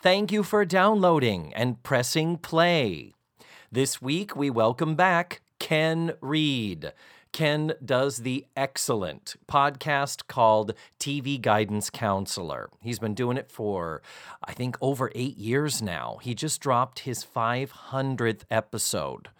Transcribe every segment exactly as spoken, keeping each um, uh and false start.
Thank you for downloading and pressing play. This week, we welcome back Ken Reed. Ken does the excellent podcast called T V Guidance Counselor. He's been doing it for, I think, over eight years now. He just dropped his five hundredth episode.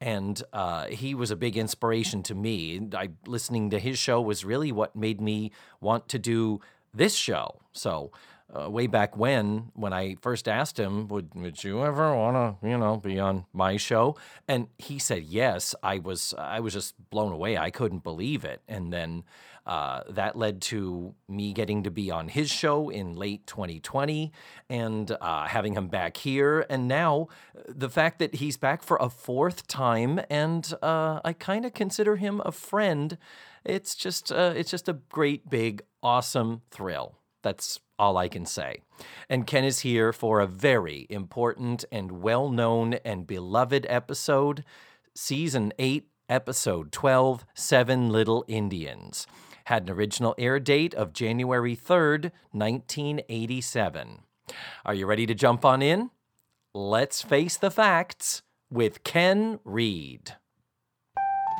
And uh, he was a big inspiration to me. I, listening to his show was really what made me want to do this show. So uh, way back when, when I first asked him, would, would you ever want to, you know, be on my show? And he said yes. I was I was just blown away. I couldn't believe it. And then uh, that led to me getting to be on his show in late twenty twenty and uh, having him back here. And now the fact that he's back for a fourth time, and uh, I kind of consider him a friend. It's just uh, it's just a great, big, awesome thrill. That's all I can say. And Ken is here for a very important and well-known and beloved episode, Season eight, Episode twelve, Seven Little Indians. Had an original air date of January third, nineteen eighty-seven. Are you ready to jump on in? Let's Face the Facts with Ken Reed.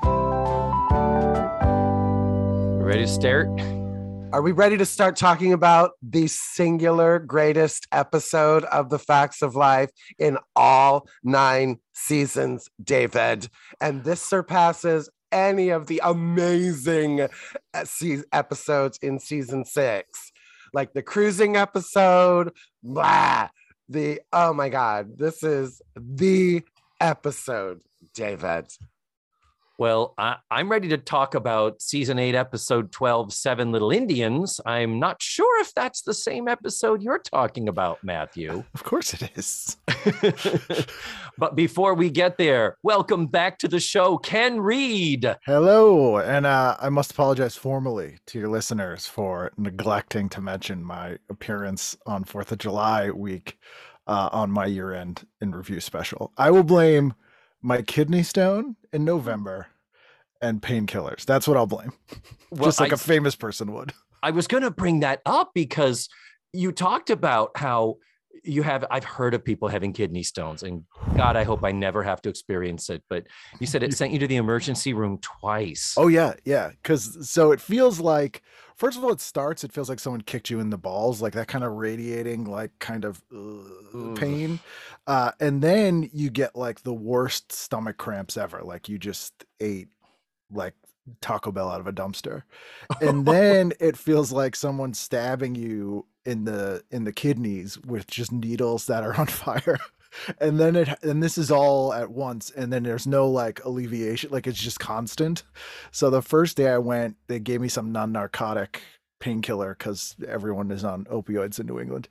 Ready to start? Are we ready to start talking about the singular greatest episode of The Facts of Life in all nine seasons, David? And this surpasses any of the amazing episodes in season six, like the cruising episode, blah, the, oh my God, this is the episode, David. Well, I, I'm ready to talk about Season eight, Episode twelve, Seven Little Indians. I'm not sure if that's the same episode you're talking about, Matthew. Of course it is. But before we get there, welcome back to the show, Ken Reed. Hello, and uh, I must apologize formally to your listeners for neglecting to mention my appearance on fourth of July week uh, on my year-end in review special. I will blame my kidney stone in November and painkillers. That's what I'll blame. Well, just like I, a famous person would. I was going to bring that up because you talked about how you have, I've heard of people having kidney stones, and God, I hope I never have to experience it. But you said it sent you to the emergency room twice. Oh yeah. Yeah. Cause so it feels like, first of all, it starts, it feels like someone kicked you in the balls, like that kind of radiating, like kind of uh, pain. Uh, and then you get like the worst stomach cramps ever. Like you just ate like Taco Bell out of a dumpster. And then it feels like someone stabbing you in the in the kidneys with just needles that are on fire. And then it and this is all at once, and then there's no like alleviation, like it's just constant. So the first day I went, they gave me some non-narcotic painkiller because everyone is on opioids in New England,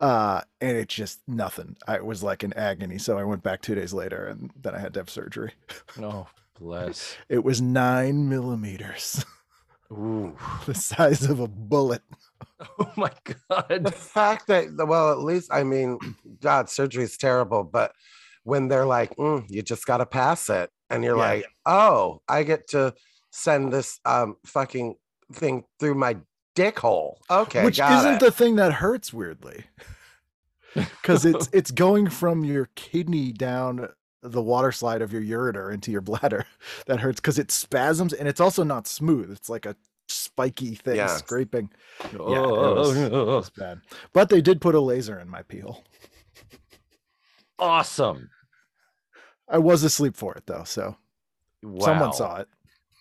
uh and it just nothing. I was like in agony, so I went back two days later, and then I had to have surgery. Oh, bless. It was nine millimeters. Ooh, the size of a bullet. Oh my God. The fact that, well, at least, I mean, God, surgery is terrible, but when they're like, mm, you just got to pass it. And you're yeah, like, yeah. oh, I get to send this um, fucking thing through my dick hole. Okay. Which got isn't it. The thing that hurts, weirdly. Because it's, it's going from your kidney down the water slide of your ureter into your bladder. That hurts because it spasms, and it's also not smooth. It's like a spiky thing, yeah. Scraping. Oh, yeah, it was, oh, oh. It was bad. But they did put a laser in my pee hole. Awesome. I was asleep for it though, so wow. Someone saw it.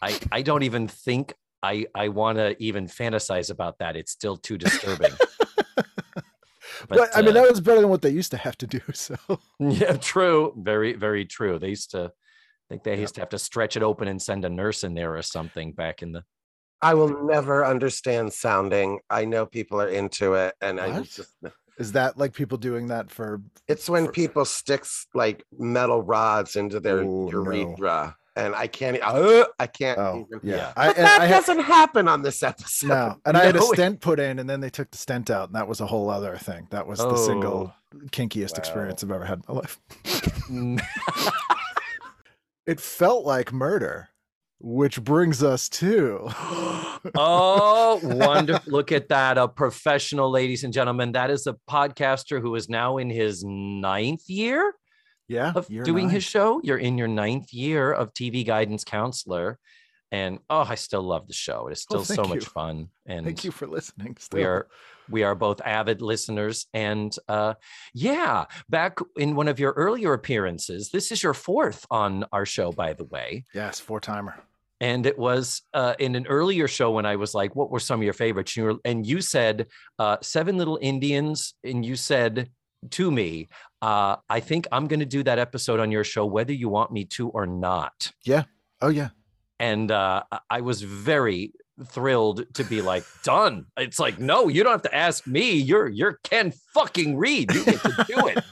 I, I don't even think I, I want to even fantasize about that. It's still too disturbing. But, but I mean, uh, that was better than what they used to have to do. So yeah, true. Very, very true. They used to I think they yeah. used to have to stretch it open and send a nurse in there or something back in the. I will never understand sounding. I know people are into it, and what? I just Is that like people doing that for? It's when for... people sticks like metal rods into their Ooh, urethra. No. And I can't, uh, I can't. Oh, even, yeah. yeah. But I, and that I had, doesn't happen on this episode. No, and no. I had a stent put in and then they took the stent out and that was a whole other thing. That was oh. the single kinkiest wow. experience I've ever had in my life. It felt like murder, which brings us to. Oh, wonderful. Look at that. A professional, ladies and gentlemen. That is a podcaster who is now in his ninth year. Yeah, of doing ninth. his show. You're in your ninth year of T V Guidance Counselor. And oh, I still love the show. It is still oh, so you. much fun. And thank you for listening. Still. We are we are both avid listeners. And uh, yeah, back in one of your earlier appearances, this is your fourth on our show, by the way. Yes, four-timer. And it was uh, in an earlier show when I was like, what were some of your favorites? And you, were, and you said uh, Seven Little Indians. And you said to me, uh, I think I'm going to do that episode on your show, whether you want me to or not. Yeah. Oh, yeah. And uh, I was very thrilled to be like, done. It's like, no, you don't have to ask me. You're you're Ken fucking Reed. You get to do it.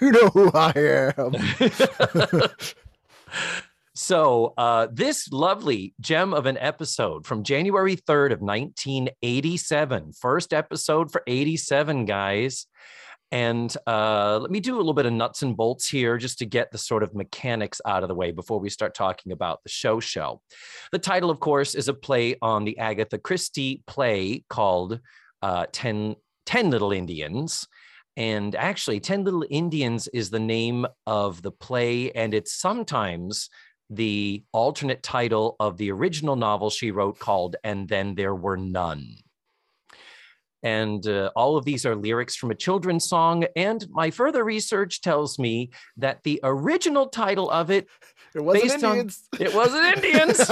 You know who I am. So uh, this lovely gem of an episode from January third of nineteen eighty-seven, first episode for eighty-seven, guys. And uh, let me do a little bit of nuts and bolts here just to get the sort of mechanics out of the way before we start talking about the show show. The title, of course, is a play on the Agatha Christie play called uh, ten, ten Little Indians. And actually, ten Little Indians is the name of the play, and it's sometimes the alternate title of the original novel she wrote called And Then There Were None. And uh, all of these are lyrics from a children's song. And my further research tells me that the original title of it, it wasn't Indians. On, it wasn't Indians.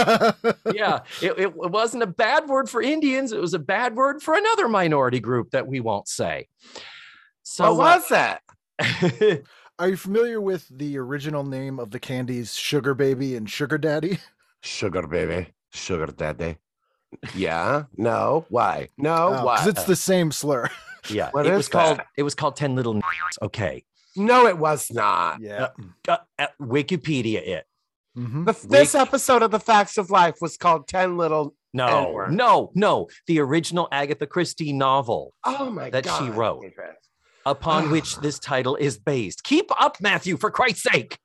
Yeah, it, it wasn't a bad word for Indians. It was a bad word for another minority group that we won't say. So what was uh, that? Are you familiar with the original name of the candies, Sugar Baby and Sugar Daddy? Sugar Baby, Sugar Daddy. Yeah. No. Why? No. Oh, why? Because it's the same slur. Yeah. What it was that? called. It was called ten Little. Okay. No, it was not. Yeah. Uh, uh, Wikipedia. It. Mm-hmm. the, this Wik- episode of The Facts of Life was called ten Little. No. N-word. No. No. The original Agatha Christie novel. Oh my that God. That she wrote. Upon which this title is based. Keep up, Matthew, for Christ's sake.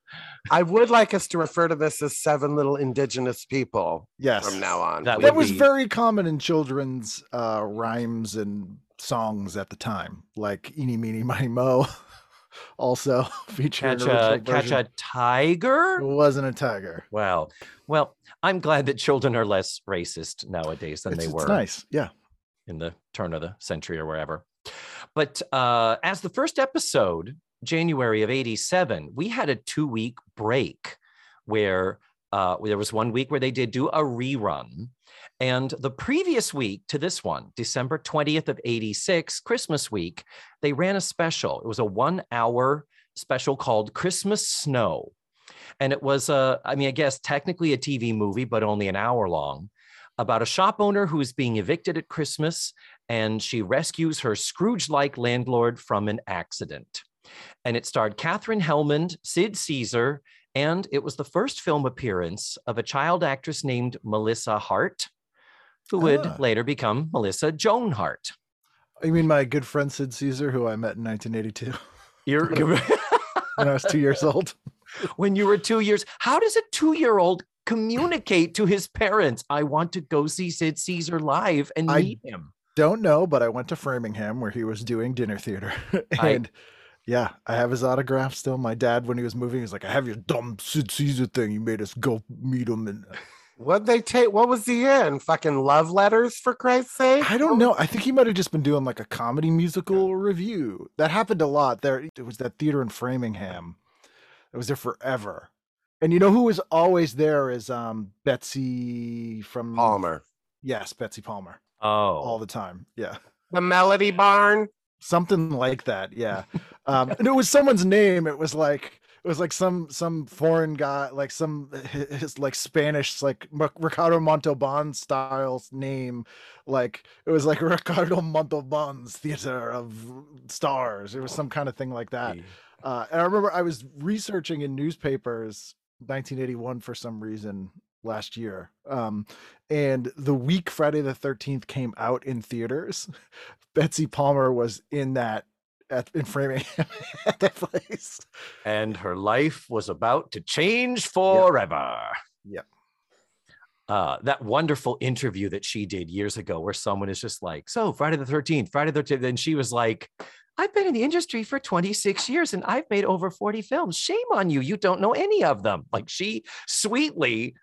I would like us to refer to this as Seven Little Indigenous People. Yes. From now on. That, that was be... very common in children's uh, rhymes and songs at the time, like Eeny, Meeny, Miny, Moe, also featured. Catch, a, catch a tiger? It wasn't a tiger. Wow. Well, I'm glad that children are less racist nowadays than it's, they were. It's nice, yeah. In the turn of the century or wherever. But uh, as the first episode, January of eighty-seven, we had a two-week break where uh, there was one week where they did do a rerun. And the previous week to this one, December twentieth of eighty-six, Christmas week, they ran a special. It was a one-hour special called Christmas Snow. And it was, a, I mean, I guess technically a T V movie, but only an hour long, about a shop owner who is being evicted at Christmas, and she rescues her Scrooge-like landlord from an accident. And it starred Catherine Helmond, Sid Caesar, and it was the first film appearance of a child actress named Melissa Hart, who would ah. later become Melissa Joan Hart. You mean my good friend Sid Caesar, who I met in nineteen eighty-two? You're when I was two years old. When you were two years, how does a two-year-old communicate to his parents, I want to go see Sid Caesar live and meet I him? Don't know, but I went to Framingham where he was doing dinner theater. And I, yeah, I have his autograph still. My dad, when he was moving, he was like, I have your dumb Sid Caesar thing. You made us go meet him. And what they take, what was he in? Fucking Love Letters, for Christ's sake? I don't know. I think he might have just been doing like a comedy musical review. That happened a lot there. It was that theater in Framingham. It was there forever. And you know who was always there is um, Betsy from Palmer. Yes, Betsy Palmer. Oh, all the time. Yeah. The Melody Barn. Something like that. Yeah. Um, and it was someone's name. It was like It was like some some foreign guy, like some his like Spanish, like Ricardo Montalban style name. Like it was like Ricardo Montalban's Theater of Stars. It was some kind of thing like that. Uh, and I remember I was researching in newspapers nineteen eighty-one for some reason last year, um, and the week Friday the thirteenth came out in theaters, Betsy Palmer was in that at in framing at that place, and her life was about to change forever. Yep. yep. Uh, that wonderful interview that she did years ago, where someone is just like, "So Friday the thirteenth, Friday the thirteenth," and she was like, "I've been in the industry for twenty-six years and I've made over forty films. Shame on you. You don't know any of them." Like she sweetly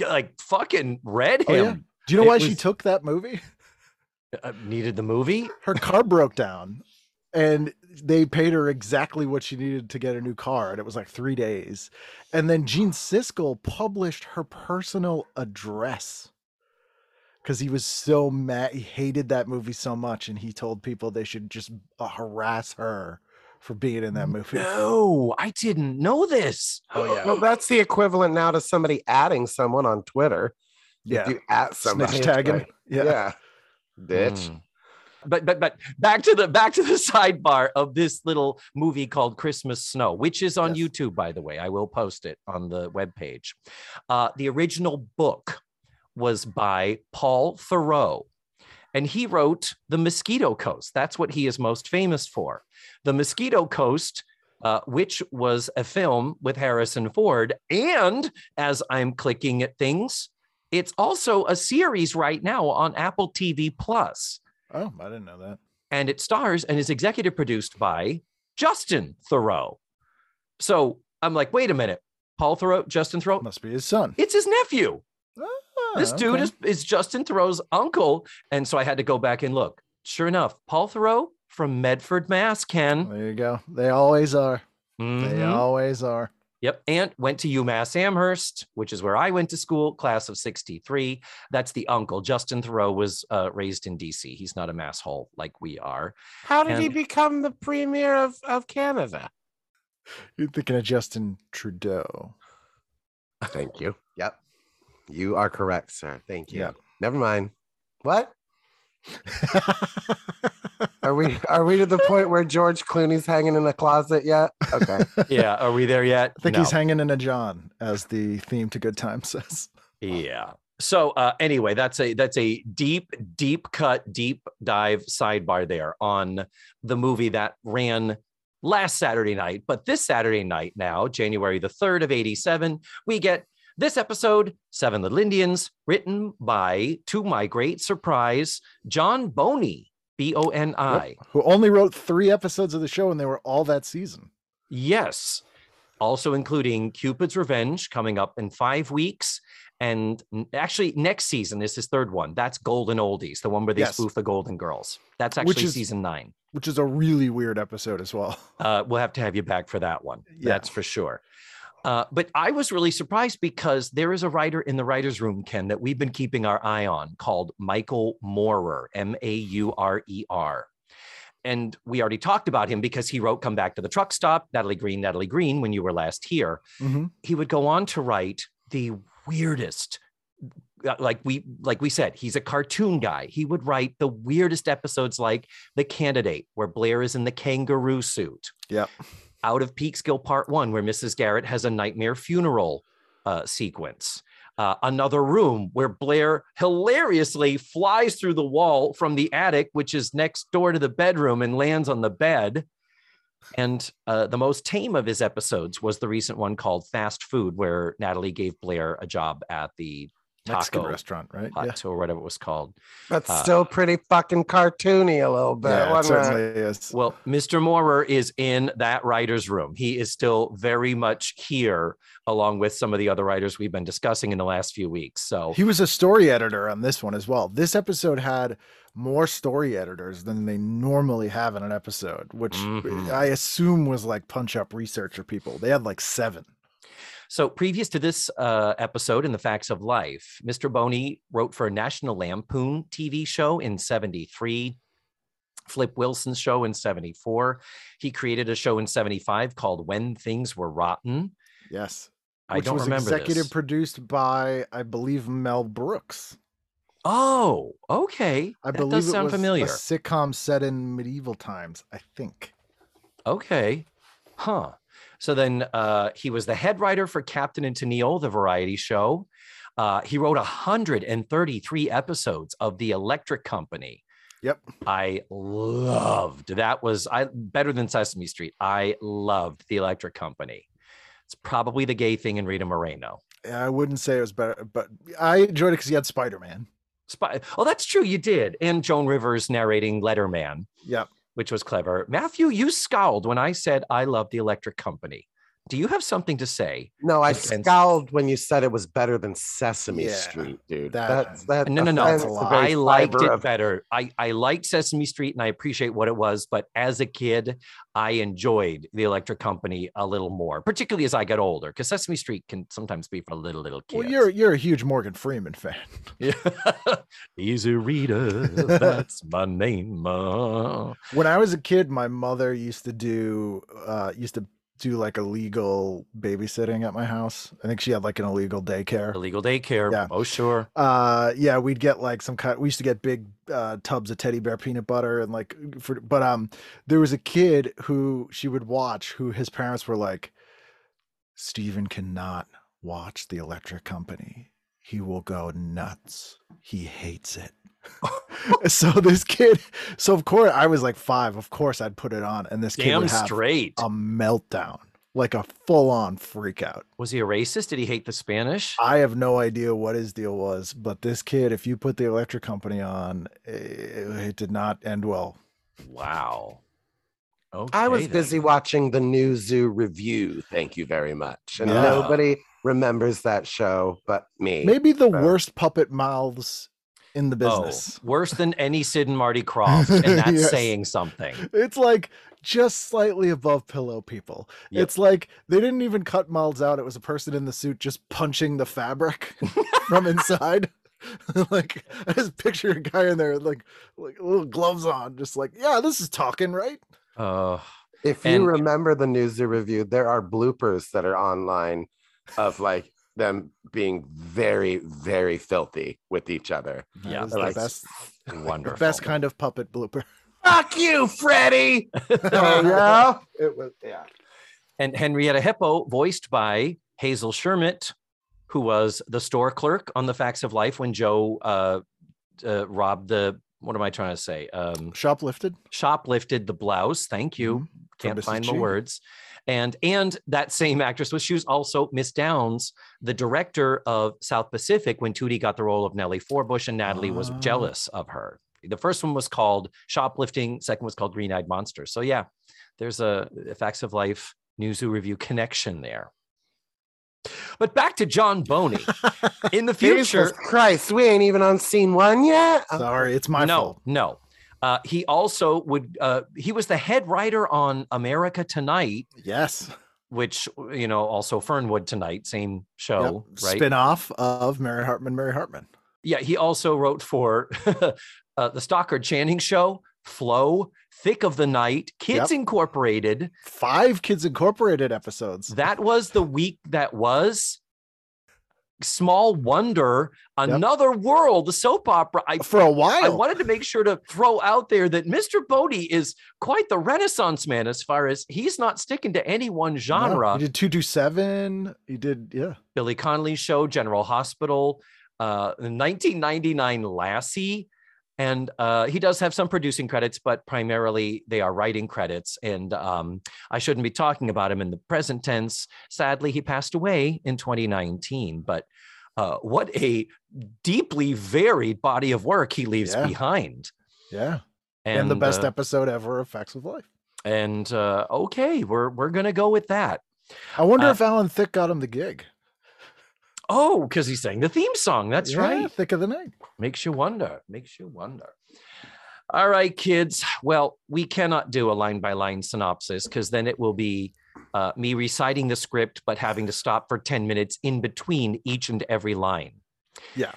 like fucking read him. Oh, yeah. Do you know it why was... she took that movie? Uh, needed the movie? Her car broke down and they paid her exactly what she needed to get a new car. And it was like three days. And then Gene Siskel published her personal address, because he was so mad, he hated that movie so much, and he told people they should just uh, harass her for being in that movie. No, I didn't know this. Oh yeah, well that's the equivalent now to somebody adding someone on Twitter. Yeah, you at somebody tagging. Yeah, yeah. bitch. Mm. But but but back to the back to the sidebar of this little movie called Christmas Snow, which is on yes. YouTube, by the way. I will post it on the webpage. Uh, the original book was by Paul Theroux, and he wrote The Mosquito Coast. That's what he is most famous for. The Mosquito Coast, uh, which was a film with Harrison Ford. And as I'm clicking at things, it's also a series right now on Apple T V Plus. Oh, I didn't know that. And it stars and is executive produced by Justin Theroux. So I'm like, wait a minute, Paul Theroux, Justin Theroux? Must be his son. It's his nephew. This dude okay. is, is Justin Theroux's uncle. And so I had to go back and look. Sure enough, Paul Theroux from Medford, Mass, Ken. There you go. They always are. Mm-hmm. They always are. Yep. And went to UMass Amherst, which is where I went to school, class of sixty-three. That's the uncle. Justin Theroux was uh, raised in D C. He's not a mass hole like we are. How did and... he become the premier of, of Canada? You're thinking of Justin Trudeau. Thank you. Yep. You are correct, sir. Thank you. Yeah. Never mind. What? Are we are we to the point where George Clooney's hanging in a closet yet? Okay. Yeah. Are we there yet? I think no. he's hanging in a John, as the theme to Good Times says. Yeah. So uh, anyway, that's a that's a deep, deep cut, deep dive sidebar there on the movie that ran last Saturday night. But this Saturday night now, January the third of eighty-seven, we get this episode, Seven Little Indians, written by, to my great surprise, John Boney, B O N I. Who only wrote three episodes of the show, and they were all that season. Yes. Also including Cupid's Revenge, coming up in five weeks. And actually, next season is his third one. That's Golden Oldies, the one where they yes. spoof the Golden Girls. That's actually is, season nine. Which is a really weird episode as well. Uh, we'll have to have you back for that one. Yeah. That's for sure. Uh, but I was really surprised because there is a writer in the writer's room, Ken, that we've been keeping our eye on called Michael Maurer, M A U R E R. And we already talked about him because he wrote Come Back to the Truck Stop, Natalie Green, Natalie Green, when you were last here. Mm-hmm. He would go on to write the weirdest, like we like we said, he's a cartoon guy. He would write the weirdest episodes like The Candidate, where Blair is in the kangaroo suit. Yeah. Out of Peekskill Part One, where Missus Garrett has a nightmare funeral uh, sequence. Uh, another Room, where Blair hilariously flies through the wall from the attic, which is next door to the bedroom, and lands on the bed. And uh, the most tame of his episodes was the recent one called Fast Food, where Natalie gave Blair a job at the taco Mexican restaurant, right? Yeah. Or whatever it was called. That's uh, still pretty fucking cartoony a little bit. Yeah, it certainly is. Well, Mister Maurer is in that writer's room. He is still very much here, along with some of the other writers we've been discussing in the last few weeks. So he was a story editor on this one as well. This episode had more story editors than they normally have in an episode, which mm-hmm. I assume was like punch-up researcher people. They had like seven. So previous to this uh, episode in The Facts of Life, Mister Boney wrote for a National Lampoon T V show in seventy-three. Flip Wilson's show in seventy-four. He created a show in seventy-five called When Things Were Rotten. Yes. I don't remember this. Which was executive produced by, I believe, Mel Brooks. Oh, okay. I believe it was a sitcom set in medieval times, I think. Okay. Huh. So then uh, he was the head writer for Captain and Tennille, the variety show. Uh, he wrote one hundred thirty-three episodes of The Electric Company. Yep. I loved that was I better than Sesame Street. I loved The Electric Company. It's probably the gay thing in Rita Moreno. Yeah, I wouldn't say it was better, but I enjoyed it because he had Spider-Man. Spy- oh, that's true. You did. And Joan Rivers narrating Letterman. Yep. Which was clever. Matthew, you scowled when I said I love The Electric Company. Do you have something to say? No, I scowled when you said it was better than Sesame yeah, Street, dude. That, that's that. No, no, no. I liked it of... better. I, I liked Sesame Street and I appreciate what it was. But as a kid, I enjoyed The Electric Company a little more, particularly as I got older, because Sesame Street can sometimes be for little, little kids. Well, you're, you're a huge Morgan Freeman fan. Yeah. He's a reader. That's my name. Uh. When I was a kid, my mother used to do, uh, used to do like illegal babysitting at my house. I think she had like an illegal daycare. Illegal daycare. Yeah. Oh, sure. Uh, yeah, we'd get like some kind. We used to get big uh, tubs of teddy bear peanut butter and like. For, but um, there was a kid who she would watch who his parents were like, Stephen cannot watch The Electric Company. He will go nuts. He hates it. So this kid, so of course I was like five, of course I'd put it on, and this damn kid would have straight a meltdown, like a full-on freak out. Was he a racist? Did he hate the Spanish? I have no idea what his deal was, but this kid, if you put The Electric Company on, it, it did not end well. Wow. Okay, I was then. busy watching the New Zoo Review, thank you very much. And yeah. nobody remembers that show but me. Maybe the so. worst puppet mouths in the business. Oh, worse than any Sid and Marty Krofft, and that's yes. saying something. It's like just slightly above pillow people. Yep. It's like they didn't even cut mouths out. It was a person in the suit just punching the fabric from inside. Like I just picture a guy in there with like like little gloves on, just like, yeah, this is talking, right? Uh, if you and- remember the New Zoo Review, there are bloopers that are online of like them being very, very filthy with each other. Yeah, the like, best, wonderful, the best kind of puppet blooper. Fuck you, Freddie. Oh yeah, it was yeah. And Henrietta Hippo, voiced by Hazel Shermit, who was the store clerk on The Facts of Life when Joe uh, uh, robbed the. What am I trying to say? Um, shoplifted. Shoplifted the blouse. Thank you. Mm-hmm. Can't find my words. And and that same actress was, she was also Miss Downs, the director of South Pacific when Tootie got the role of Nellie Forbush, and Natalie oh. was jealous of her. The first one was called Shoplifting. Second was called Green-Eyed Monster. So yeah, there's a, a Facts of Life New Zoo Review connection there. But back to John Boney. In the future. Jesus Christ, we ain't even on scene one yet. Sorry, it's my no, fault. No, no. Uh, he also would, uh, he was the head writer on America Tonight. Yes. Which, you know, also Fernwood Tonight, same show, yep. right? Spinoff of Mary Hartman, Mary Hartman. Yeah, he also wrote for uh, The Stockard Channing Show, Flo, Thick of the Night, Kids yep. Incorporated. Five Kids Incorporated episodes. That was the week that was. Small Wonder, Another yep. World, the soap opera. I, For a while. I wanted to make sure to throw out there that Mister Boney is quite the Renaissance man as far as he's not sticking to any one genre. No, he did two two seven. He did, yeah. Billy Connolly's show, General Hospital, uh, nineteen ninety-nine Lassie. And uh, he does have some producing credits, but primarily they are writing credits. And um, I shouldn't be talking about him in the present tense. Sadly, he passed away in twenty nineteen. But uh, what a deeply varied body of work he leaves yeah. behind. Yeah. And, and the best uh, episode ever of Facts of Life. And uh, okay, we're we're going to go with that. I wonder uh, if Alan Thicke got him the gig. Oh, because he sang the theme song. That's yeah, right. Thick of the Night. Makes you wonder. Makes you wonder. All right, kids. Well, we cannot do a line-by-line synopsis because then it will be uh, me reciting the script but having to stop for ten minutes in between each and every line. Yeah.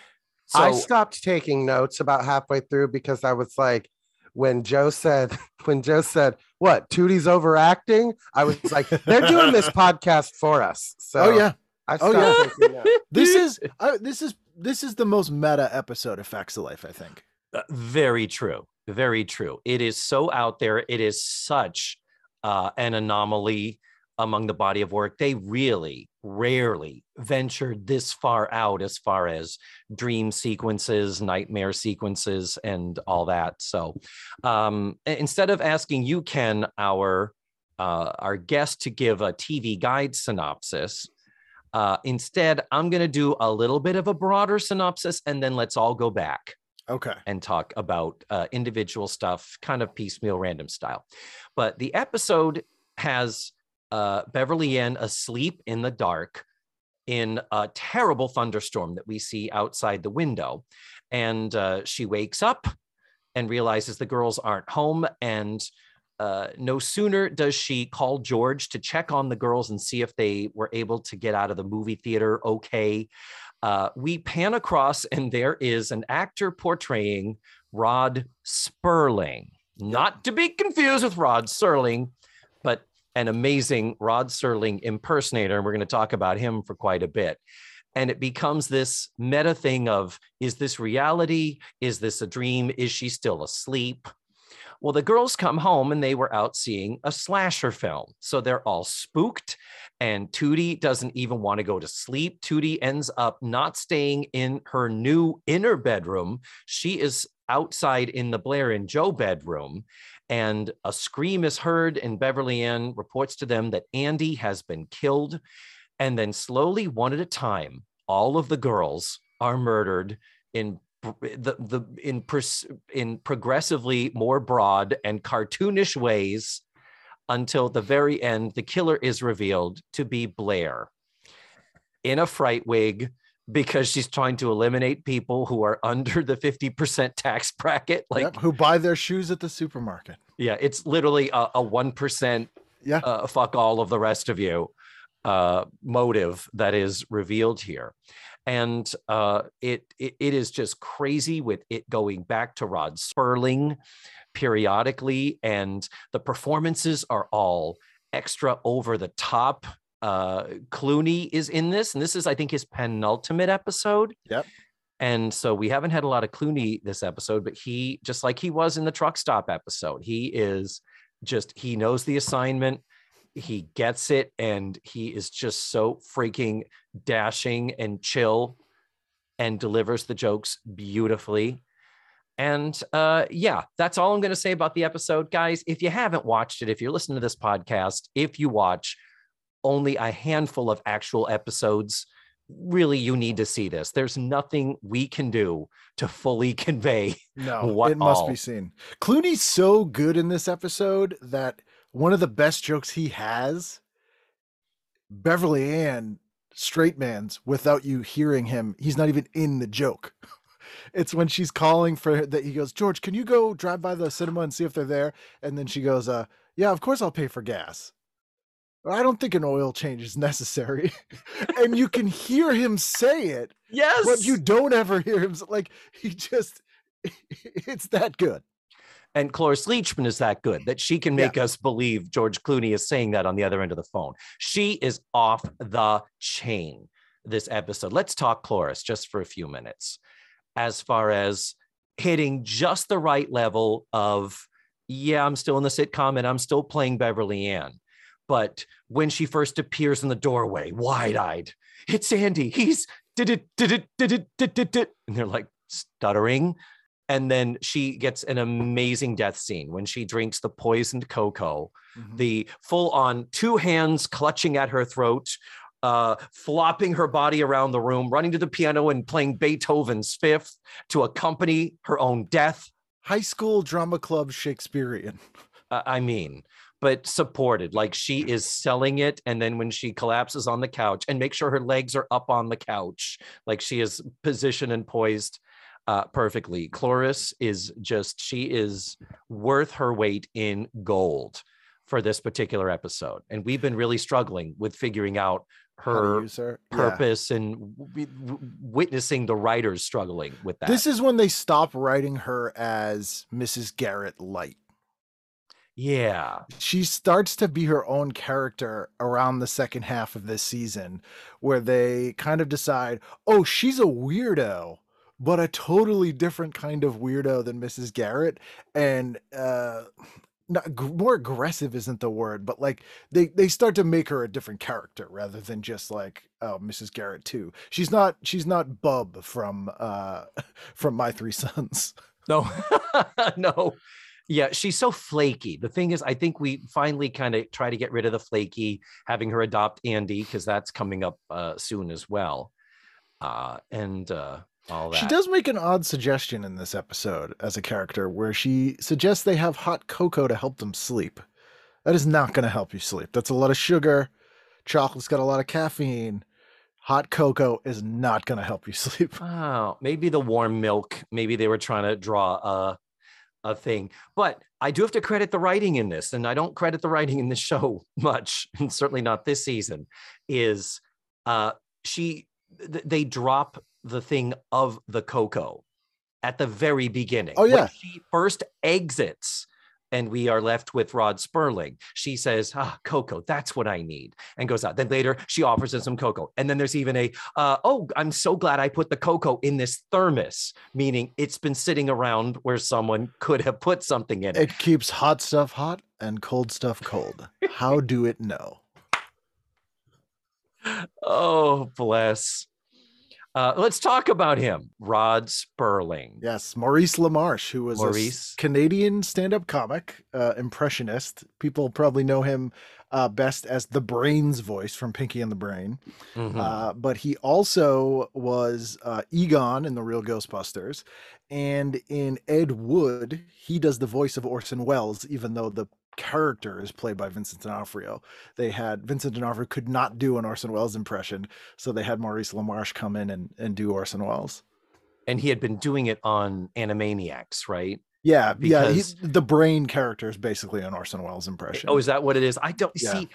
So I stopped taking notes about halfway through because I was like, when Joe said, when Joe said, what, Tootie's overacting? I was like, they're doing this podcast for us. So oh, yeah. I oh, yeah. Thinking, yeah. This is, uh, this is, this is the most meta episode of Facts of Life, I think. Uh, very true. Very true. It is so out there. It is such uh, an anomaly among the body of work. They really rarely venture this far out as far as dream sequences, nightmare sequences, and all that. So um, instead of asking you, Ken, our, uh, our guest, to give a T V Guide synopsis, uh, instead, I'm going to do a little bit of a broader synopsis, and then let's all go back. Okay. And talk about uh, individual stuff, kind of piecemeal, random style. But the episode has uh, Beverly Ann asleep in the dark in a terrible thunderstorm that we see outside the window. And uh, she wakes up and realizes the girls aren't home. And uh, no sooner does she call George to check on the girls and see if they were able to get out of the movie theater okay. Uh, we pan across, and there is an actor portraying Rod Serling, not to be confused with Rod Serling, but an amazing Rod Serling impersonator. And we're going to talk about him for quite a bit. And it becomes this meta thing of, is this reality? Is this a dream? Is she still asleep? Well, the girls come home and they were out seeing a slasher film. So they're all spooked, and Tootie doesn't even want to go to sleep. Tootie ends up not staying in her new inner bedroom. She is outside in the Blair and Joe bedroom, and a scream is heard, and Beverly Ann reports to them that Andy has been killed. And then slowly, one at a time, all of the girls are murdered in The the in in progressively more broad and cartoonish ways, until at the very end, the killer is revealed to be Blair, in a fright wig, because she's trying to eliminate people who are under the fifty percent tax bracket, like yep, who buy their shoes at the supermarket. Yeah, it's literally a, a one percent. Yeah, uh, fuck all of the rest of you, uh, motive that is revealed here. And uh, it, it it is just crazy, with it going back to Rod Serling periodically, and the performances are all extra over the top. Uh, Clooney is in this, and this is, I think, his penultimate episode. Yep. And so we haven't had a lot of Clooney this episode, but he, just like he was in the truck stop episode, he is just, he knows the assignment. He gets it, and he is just so freaking dashing and chill, and delivers the jokes beautifully. And uh, yeah, that's all I'm going to say about the episode, guys. If you haven't watched it, if you're listening to this podcast, if you watch only a handful of actual episodes, really, you need to see this. There's nothing we can do to fully convey. No, what it must all. be seen. Clooney's so good in this episode that one of the best jokes he has, Beverly Ann straight mans without you hearing him. He's not even in the joke. It's when she's calling for her, that he goes, George, can you go drive by the cinema and see if they're there? And then she goes, uh, yeah, of course I'll pay for gas. I don't think an oil change is necessary. And you can hear him say it. Yes. But you don't ever hear him. Like, he just, it's that good. And Cloris Leachman is that good that she can make yeah. us believe George Clooney is saying that on the other end of the phone. She is off the chain this episode. Let's talk Cloris just for a few minutes, as far as hitting just the right level of, yeah, I'm still in the sitcom and I'm still playing Beverly Ann. But when she first appears in the doorway, wide-eyed, it's Andy. He's did it, did it, did it, did it, did it. And they're like stuttering. And then she gets an amazing death scene when she drinks the poisoned cocoa, mm-hmm. the full on two hands clutching at her throat, uh, flopping her body around the room, running to the piano and playing Beethoven's Fifth to accompany her own death. High school drama club Shakespearean. Uh, I mean, but supported, like she is selling it. And then when she collapses on the couch, and make sure her legs are up on the couch, like she is positioned and poised Uh, perfectly. Cloris is just, she is worth her weight in gold for this particular episode. And we've been really struggling with figuring out her user. purpose yeah. and w- w- witnessing the writers struggling with that. This is when they stop writing her as Missus Garrett Light. Yeah. She starts to be her own character around the second half of this season, where they kind of decide, oh, she's a weirdo, but a totally different kind of weirdo than Missus Garrett. And uh, not, more aggressive isn't the word, but like they, they start to make her a different character rather than just like, oh, Missus Garrett too. She's not, she's not Bub from, uh, from My Three Sons. No, no. Yeah, she's so flaky. The thing is, I think we finally kind of try to get rid of the flaky, having her adopt Andy, because that's coming up uh, soon as well. Uh, and uh, all that. She does make an odd suggestion in this episode as a character, where she suggests they have hot cocoa to help them sleep. That is not going to help you sleep. That's a lot of sugar. Chocolate's got a lot of caffeine. Hot cocoa is not going to help you sleep. Wow. Maybe the warm milk. Maybe they were trying to draw a... a thing. But I do have to credit the writing in this, and I don't credit the writing in this show much, and certainly not this season, is uh, she, th- they drop the thing of the cocoa at the very beginning. Oh, yeah. When she first exits and we are left with Rod Sperling, she says, ah, cocoa, that's what I need, and goes out. Then later she offers him some cocoa. And then there's even a, uh, oh, I'm so glad I put the cocoa in this thermos, meaning it's been sitting around where someone could have put something in it. It keeps hot stuff hot and cold stuff cold. How do it know? Oh, bless. Uh, let's talk about him, Rod Sperling. Yes, Maurice LaMarche, who was Maurice. a Canadian stand-up comic, uh, impressionist. People probably know him uh, best as the Brain's voice from Pinky and the Brain. Mm-hmm. Uh, but he also was uh, Egon in The Real Ghostbusters. And in Ed Wood, he does the voice of Orson Welles, even though the character is played by Vincent D'Onofrio. They had Vincent D'Onofrio could not do an Orson Welles impression, so they had Maurice LaMarche come in and, and do Orson Welles. And he had been doing it on Animaniacs, right? Yeah, because... yeah. He, the Brain character is basically an Orson Welles impression. Oh, is that what it is? I don't yeah. see.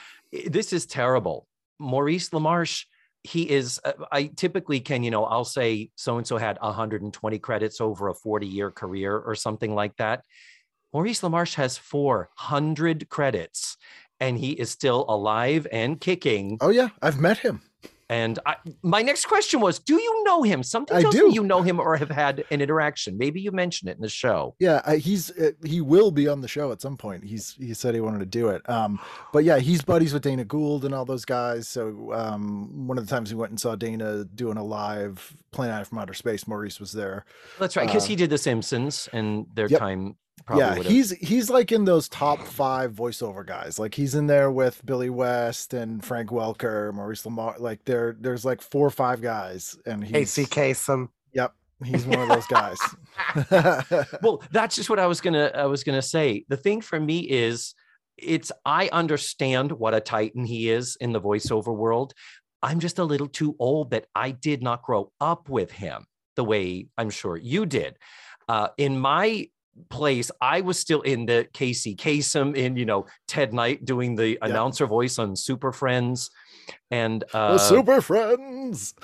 This is terrible. Maurice LaMarche. He is. Uh, I typically can, you know, I'll say so and so had one hundred twenty credits over a forty year career or something like that. Maurice LaMarche has four hundred credits, and he is still alive and kicking. Oh, yeah. I've met him. And I, my next question was, do you know him? Something tells me you know him or have had an interaction. Maybe you mentioned it in the show. Yeah, I, he's he will be on the show at some point. He's he said he wanted to do it. Um, but yeah, he's buddies with Dana Gould and all those guys. So um, one of the times we went and saw Dana doing a live Planet from Outer Space, Maurice was there. That's right, because uh, he did The Simpsons and their yep. time. Probably yeah, would've. he's he's like in those top five voiceover guys. Like he's in there with Billy West and Frank Welker, Maurice LaMarche. Like there, there's like four or five guys, and he's A C Kasem. Yep, he's one of those guys. Well, that's just what I was gonna I was gonna say. The thing for me is, it's I understand what a titan he is in the voiceover world. I'm just a little too old that I did not grow up with him the way I'm sure you did. Uh, in my place, I was still in the Casey Kasem, in, you know, Ted Knight doing the yeah. announcer voice on Super Friends, and uh the Super Friends.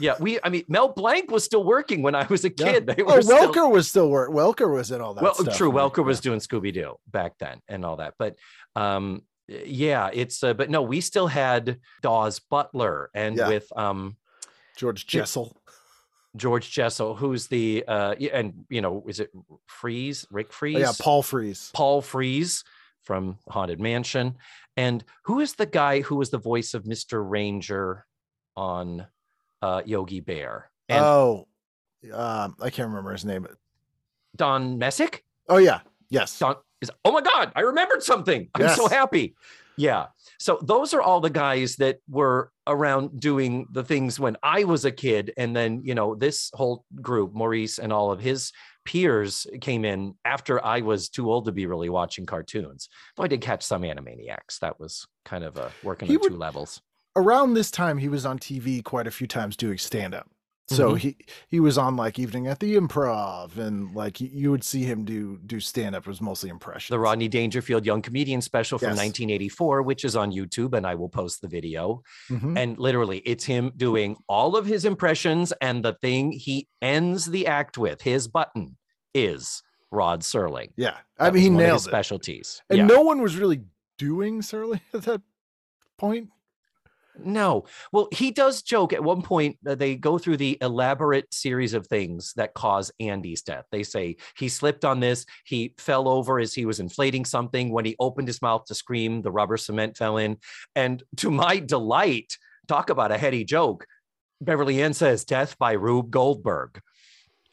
Yeah, we. I mean, Mel Blanc was still working when I was a kid. Yeah. They were oh, Welker still, was still working. Welker was in all that. Well, stuff, true. Right? Welker yeah. was doing Scooby Doo back then and all that. But um, yeah, it's. Uh, but no, we still had Dawes Butler and yeah. with um, George Jessel. George Jessel, who's the uh, and you know, is it Freeze? Rick Freeze? Oh, yeah, Paul Freeze. Paul Freeze from Haunted Mansion. And who is the guy who was the voice of Mister Ranger on uh, Yogi Bear? And oh, um, I can't remember his name. Don Messick. Oh yeah, yes. Don is. Oh my God, I remembered something. I'm yes. so happy. Yeah. So those are all the guys that were around doing the things when I was a kid. And then, you know, this whole group, Maurice and all of his peers, came in after I was too old to be really watching cartoons. Though I did catch some Animaniacs. That was kind of a working on two levels. Around this time, he was on T V quite a few times doing stand up. So mm-hmm. he he was on like Evening at the Improv, and like you would see him do do stand up. It was mostly impressions. The Rodney Dangerfield Young Comedian Special from yes. nineteen eighty-four, which is on YouTube, and I will post the video. Mm-hmm. And literally, it's him doing all of his impressions, and the thing he ends the act with, his button, is Rod Serling. Yeah, I that mean he nailed his it. Specialties, and yeah. no one was really doing Serling at that point. No. Well, he does joke at one point. Uh, they go through the elaborate series of things that cause Andy's death. They say he slipped on this. He fell over as he was inflating something. When he opened his mouth to scream, the rubber cement fell in. And to my delight, talk about a heady joke. Beverly Ann says death by Rube Goldberg.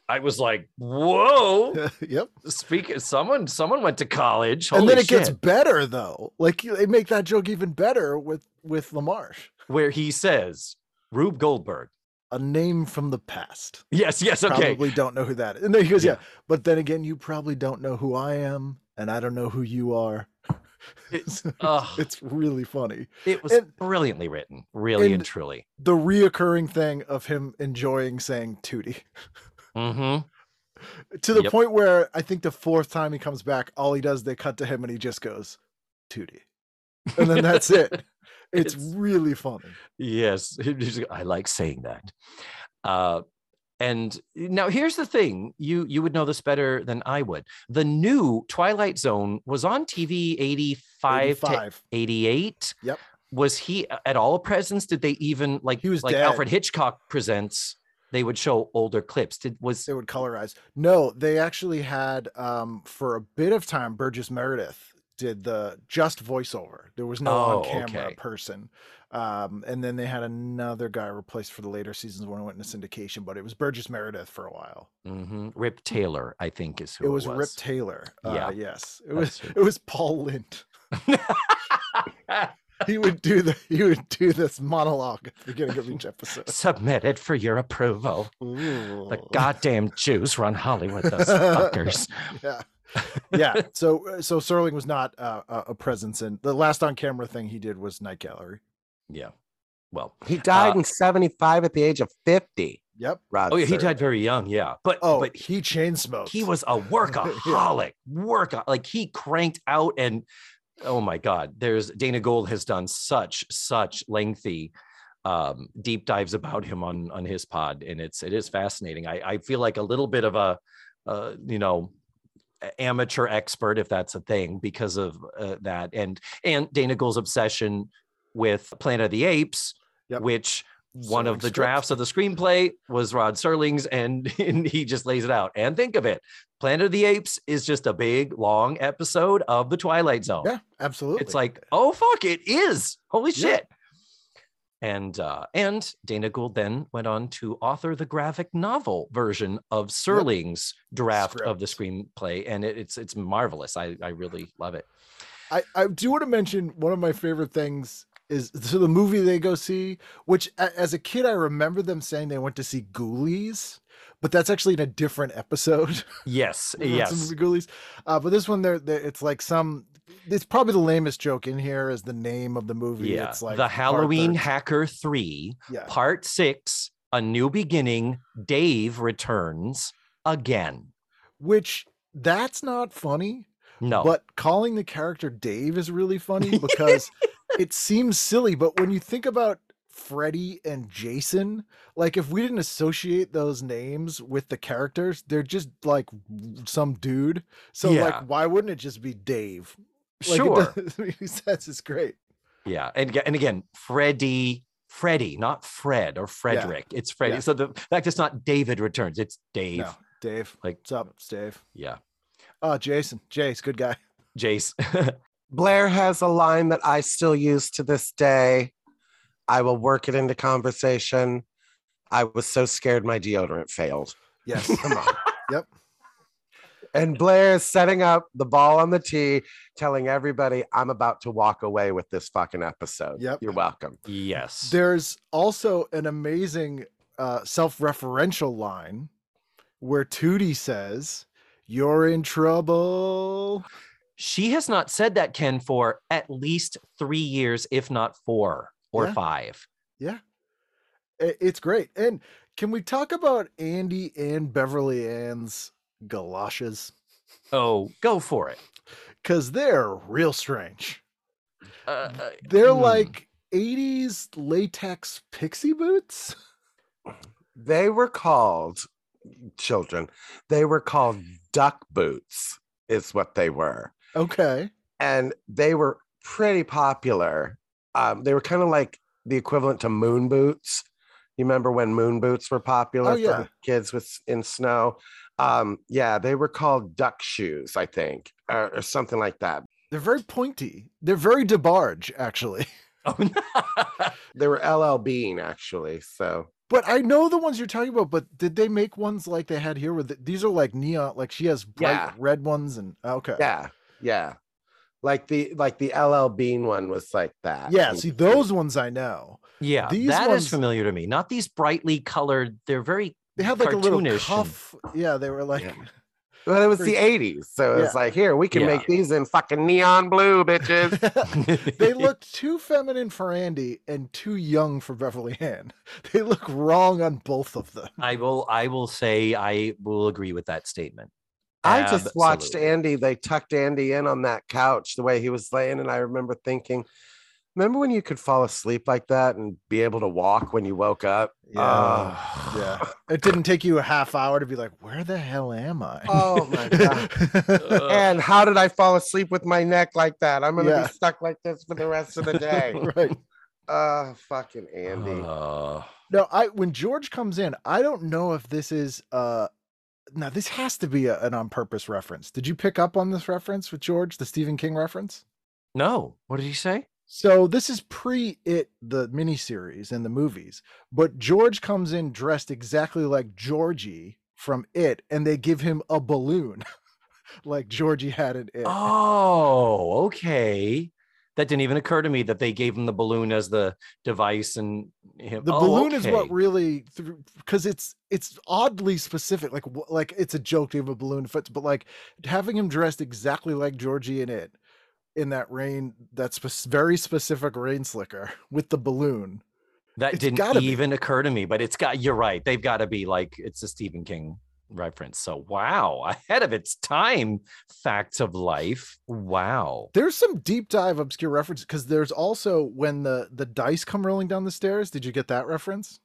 I was like, whoa. Yep. Speak. Someone, someone went to college. Holy and then it shit. Gets better though. Like they make that joke even better with, with LaMarche. Where he says, Rube Goldberg. A name from the past. Yes, yes, okay. Probably don't know who that is. And then he goes, yeah. yeah, but then again, you probably don't know who I am, and I don't know who you are. It's, uh, it's really funny. It was and, brilliantly written, really and, and truly. The reoccurring thing of him enjoying saying Tootie. Mm-hmm. To the yep. point where I think the fourth time he comes back, all he does, they cut to him, and he just goes, Tootie. And then that's it. It's, it's really funny. Yes. I like saying that. Uh, and now here's the thing. You you would know this better than I would. The new Twilight Zone was on T V eighty-five to eighty-eight. Yep. Was he at all a presence? Did they even like, he was like dead. Alfred Hitchcock Presents? They would show older clips. Did was They would colorize. No, they actually had um, for a bit of time, Burgess Meredith did the just voiceover. There was no oh, on camera okay. person. Um, and then they had another guy replaced for the later seasons when it went into syndication, but it was Burgess Meredith for a while. Mm-hmm. Rip Taylor, I think is who it was. It was Rip Taylor. Yeah. Uh, yes. It was, it was Paul Lind. He would do the, he would do this monologue at the beginning of each episode. Submitted for your approval. Ooh. The goddamn Jews run Hollywood, those fuckers. Yeah. Yeah, so so Serling was not uh, a presence in the last on camera thing he did was Night Gallery. Yeah, well, he died uh, in seventy-five at the age of fifty. Yep. Rod oh yeah, Serling. He died very young. Yeah, but oh, but he chain smoked. He was a workaholic, yeah. workaholic. Like he cranked out, and oh my God, there's Dana Gold has done such such lengthy. Um, deep dives about him on on his pod, and it's it is fascinating. I I feel like a little bit of a uh, you know. amateur expert, if that's a thing, because of uh, that and and Dana Gould's obsession with Planet of the Apes, yep. which one Serling of the drafts script. Of the screenplay was Rod Serling's, and, and he just lays it out. And think of it, Planet of the Apes is just a big long episode of The Twilight Zone. Yeah, absolutely. It's like, oh fuck, it is. Holy yeah. shit. And uh, and Dana Gould then went on to author the graphic novel version of Serling's yep. draft Script. Of the screenplay, and it, it's it's marvelous. I, I really love it. I, I do want to mention one of my favorite things is so the movie they go see, which a, as a kid I remember them saying they went to see Ghoulies, but that's actually in a different episode. Yes, yes, Ghoulies. Uh, but this one there, it's like some. It's probably the lamest joke in here is the name of the movie. Yeah. It's like The Halloween Hacker three, yeah. Part six, A New Beginning, Dave Returns Again. Which, that's not funny. No. But calling the character Dave is really funny because it seems silly. But when you think about Freddy and Jason, like if we didn't associate those names with the characters, they're just like some dude. So yeah. like, why wouldn't it just be Dave? Like sure, that's it's great. Yeah, and and again, Freddy, Freddy, not Fred or Frederick. Yeah. It's Freddy. Yeah. So the fact it's not David Returns, it's Dave. No, Dave, like what's up, it's Dave. Yeah. Oh, Jason, Jace, good guy. Jace. Blair has a line that I still use to this day. I will work it into conversation. I was so scared my deodorant failed. Yes, come on. Yep. And Blair is setting up the ball on the tee, telling everybody, I'm about to walk away with this fucking episode. Yep. You're welcome. Yes. There's also an amazing uh, self-referential line where Tootie says, you're in trouble. She has not said that, Ken, for at least three years, if not four or yeah. five. Yeah. It's great. And Can we talk about Andy and Beverly Ann's galoshes? Oh, go for it. Because they're real strange. Uh, they're hmm. like eighties latex pixie boots. They were called, children, they were called duck boots is what they were. Okay. And they were pretty popular. Um, they were kind of like the equivalent to moon boots. You remember when moon boots were popular oh, yeah. for kids with in snow? Um, yeah, they were called duck shoes, I think, or, or something like that. They're very pointy. They're very DeBarge, actually. Oh, no. They were L L Bean, actually. So, but I know the ones you're talking about. But did they make ones like they had here? With the, these are like neon, like she has bright yeah. red ones, and okay, yeah, yeah. Like the like the L L Bean one was like that. Yeah, see those ones I know. Yeah, these that ones, is familiar to me. Not these brightly colored. They're very they had like a little cuff. And... Yeah, they were like. Yeah. Well, it was the eighties, so it was yeah. like, here, we can yeah. make these in fucking neon blue, bitches. They looked too feminine for Andy and too young for Beverly Ann. They look wrong on both of them. I will, I will say, I will agree with that statement. I Absolutely. just watched Andy. They tucked Andy in on that couch the way he was laying, and I remember thinking, remember when you could fall asleep like that and be able to walk when you woke up? Yeah. Uh, yeah. It didn't take you a half hour to be like, where the hell am I? Oh, my God. And how did I fall asleep with my neck like that? I'm going to yeah. be stuck like this for the rest of the day. Right. Uh, fucking Andy. Uh... No, I when George comes in, I don't know if this is... uh. Now, this has to be a, an on-purpose reference. Did you pick up on this reference with George, the Stephen King reference? No. What did he say? So this is pre-It, the miniseries and the movies, but George comes in dressed exactly like Georgie from It, and they give him a balloon like Georgie had in It. Oh, okay. That didn't even occur to me that they gave him the balloon as the device and him. The oh, balloon okay. is what really, because it's it's oddly specific. Like, like it's a joke to have a balloon, but like having him dressed exactly like Georgie in It, in that rain, that's sp- very specific rain slicker with the balloon. That it's didn't even be. occur to me, but it's got, you're right. They've got to be like, it's a Stephen King reference. So, wow. Ahead of its time, Facts of Life. Wow. There's some deep dive obscure references. Cause there's also when the, the dice come rolling down the stairs. Did you get that reference?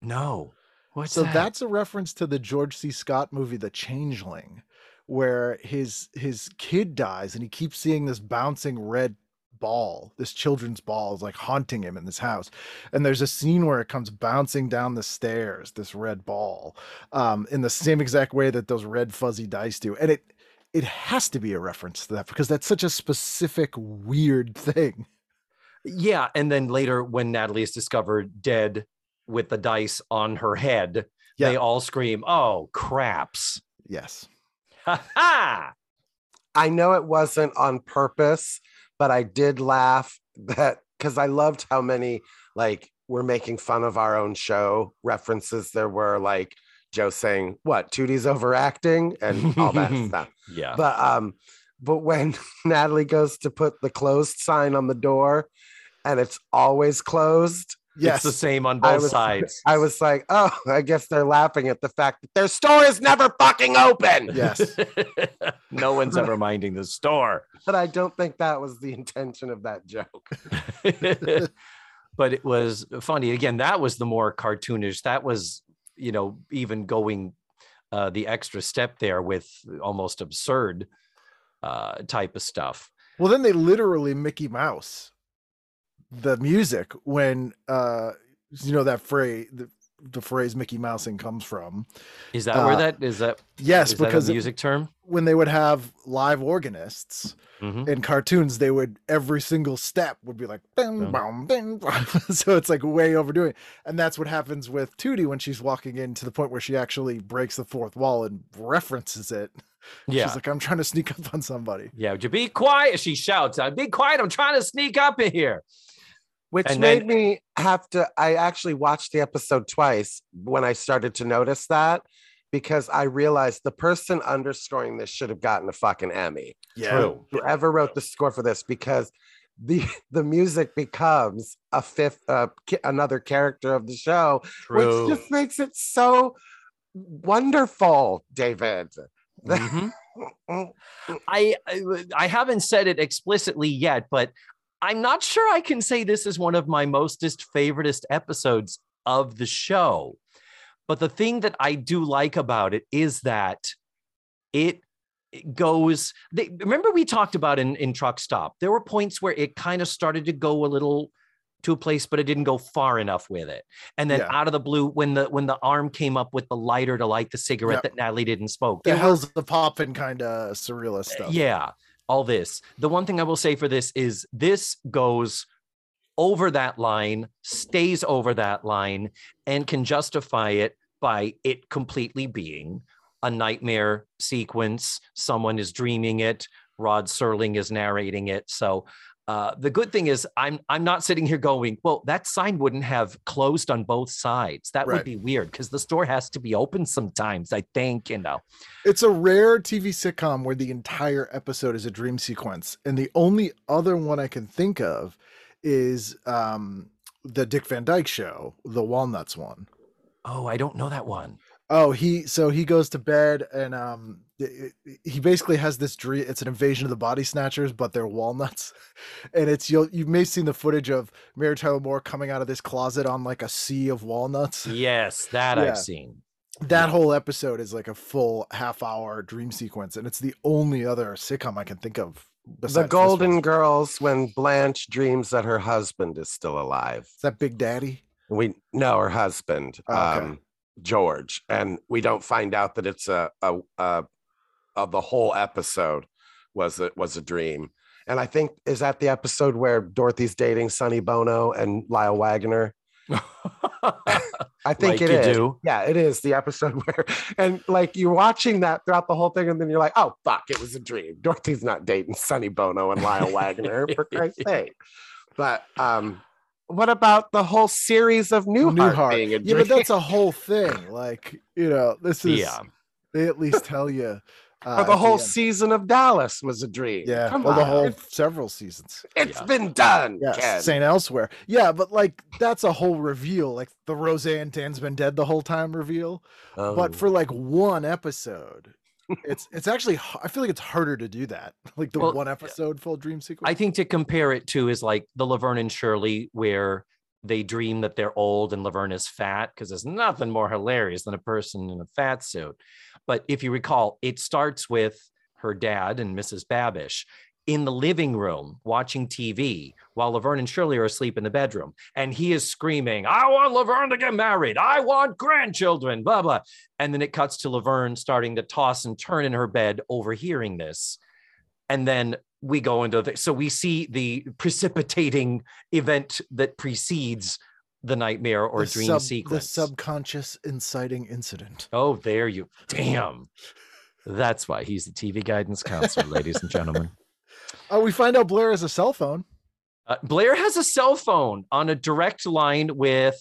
No. What's so that? That's a reference to the George C. Scott movie, The Changeling, where his his kid dies and he keeps seeing this bouncing red ball, this children's ball is like haunting him in this house. And there's a scene where it comes bouncing down the stairs, this red ball, um, in the same exact way that those red fuzzy dice do. And it it has to be a reference to that because that's such a specific, weird thing. Yeah. And then later when Natalie is discovered dead with the dice on her head, yeah. they all scream, oh, craps. Yes. Ha I know it wasn't on purpose, but I did laugh that because I loved how many like we're making fun of our own show references there were, like Joe saying, what, Tootie's overacting and all that stuff. Yeah. But um, but when Natalie goes to put the closed sign on the door and it's always closed. Yes. It's the same on both I was, sides. I was like, oh, I guess they're laughing at the fact that their store is never fucking open. Yes. No one's ever minding the store. But I don't think that was the intention of that joke. But it was funny. Again, that was the more cartoonish. That was, you know, even going uh, the extra step there with almost absurd uh, type of stuff. Well, then they literally Mickey Mouse the music when uh you know that phrase the, the phrase Mickey Mousing comes from. Is that uh, where that is that yes is because that a music it, term when they would have live organists mm-hmm. in cartoons, they would every single step would be like bing, bong, bing, bong. So it's like way overdoing it. And that's what happens with Tootie when she's walking in to the point where she actually breaks the fourth wall and references it. Yeah. She's like, I'm trying to sneak up on somebody. Yeah, would you be quiet? She shouts, I'd be quiet, I'm trying to sneak up in here. Which and made then, me have to, I actually watched the episode twice when I started to notice that, because I realized the person underscoring this should have gotten a fucking Emmy. Yeah. Whoever wrote the score for this, because the the music becomes a fifth uh, ki- another character of the show. True. Which just makes it so wonderful, David. Mm-hmm. I, I I haven't said it explicitly yet, but I'm not sure I can say this is one of my mostest favoriteest episodes of the show. But the thing that I do like about it is that it goes, they, remember we talked about in, in Truck Stop, there were points where it kind of started to go a little to a place, but it didn't go far enough with it. And then yeah. out of the blue, when the when the arm came up with the lighter to light the cigarette yeah. that Natalie didn't smoke. The hell's the poppin' kind of surrealist stuff. Yeah, all this. The one thing I will say for this is this goes over that line, stays over that line, and can justify it by it completely being a nightmare sequence. Someone is dreaming it. Rod Serling is narrating it. So uh, the good thing is I'm I'm not sitting here going, well, that sign wouldn't have closed on both sides. That right. would be weird because the store has to be open sometimes, I think, you know. It's a rare T V sitcom where the entire episode is a dream sequence. And the only other one I can think of is um, the Dick Van Dyke Show, the Walnuts one. Oh, I don't know that one. Oh, he so he goes to bed and um, it, it, he basically has this dream. It's an invasion of the body snatchers, but they're walnuts. And it's you you may have seen the footage of Mary Tyler Moore coming out of this closet on like a sea of walnuts. Yes, that yeah. I've seen. That yeah. whole episode is like a full half hour dream sequence, and it's the only other sitcom I can think of. The Golden Girls, when Blanche dreams that her husband is still alive. Is that Big Daddy? We no, her husband, oh, okay. um, George, and we don't find out that it's a a, a of the whole episode was it was a dream. And I think is that the episode where Dorothy's dating Sonny Bono and Lyle Waggoner. I think like it is. Do. Yeah, it is the episode where, and like you're watching that throughout the whole thing, and then you're like, oh fuck, it was a dream. Dorothy's not dating Sonny Bono and Lyle Waggoner for Christ's sake. But um, what about the whole series of Newhart being a dream? Yeah, but that's a whole thing. Like you know, this is yeah. they at least tell you. Uh, or the whole the season of Dallas was a dream. Yeah, Come well, on. the whole it's, several seasons. It's yeah. been done. Yeah, Saint Elsewhere. Yeah, but like that's a whole reveal, like the Roseanne Dan's been dead the whole time reveal. Oh. But for like one episode, it's it's actually I feel like it's harder to do that. Like the well, one episode yeah. full dream sequence. I think to compare it to is like the Laverne and Shirley where they dream that they're old and Laverne is fat because there's nothing more hilarious than a person in a fat suit. But if you recall, it starts with her dad and Missus Babish in the living room watching T V while Laverne and Shirley are asleep in the bedroom. And he is screaming, I want Laverne to get married. I want grandchildren, blah, blah. And then it cuts to Laverne starting to toss and turn in her bed overhearing this. And then we go into the, so we see the precipitating event that precedes the nightmare or the dream sub, sequence. The subconscious inciting incident. Oh, there you, damn. That's why he's the T V guidance counselor, ladies and gentlemen. Oh, uh, we find out Blair has a cell phone. Uh, Blair has a cell phone on a direct line with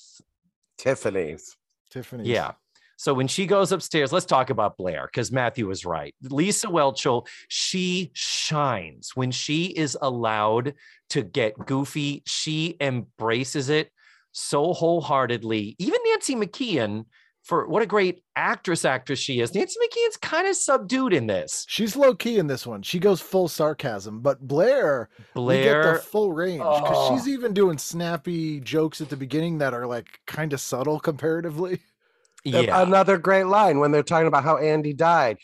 Tiffany's. Tiffany's. Yeah. So when she goes upstairs, let's talk about Blair because Matthew was right. Lisa Welchel, she shines. When she is allowed to get goofy, she embraces it so wholeheartedly. Even Nancy McKeon, for what a great actress actress she is. Nancy McKeon's kind of subdued in this. She's low key in this one. She goes full sarcasm, but Blair, Blair, we get the full range because oh. she's even doing snappy jokes at the beginning that are like kind of subtle comparatively. Yeah. Another great line when they're talking about how Andy died.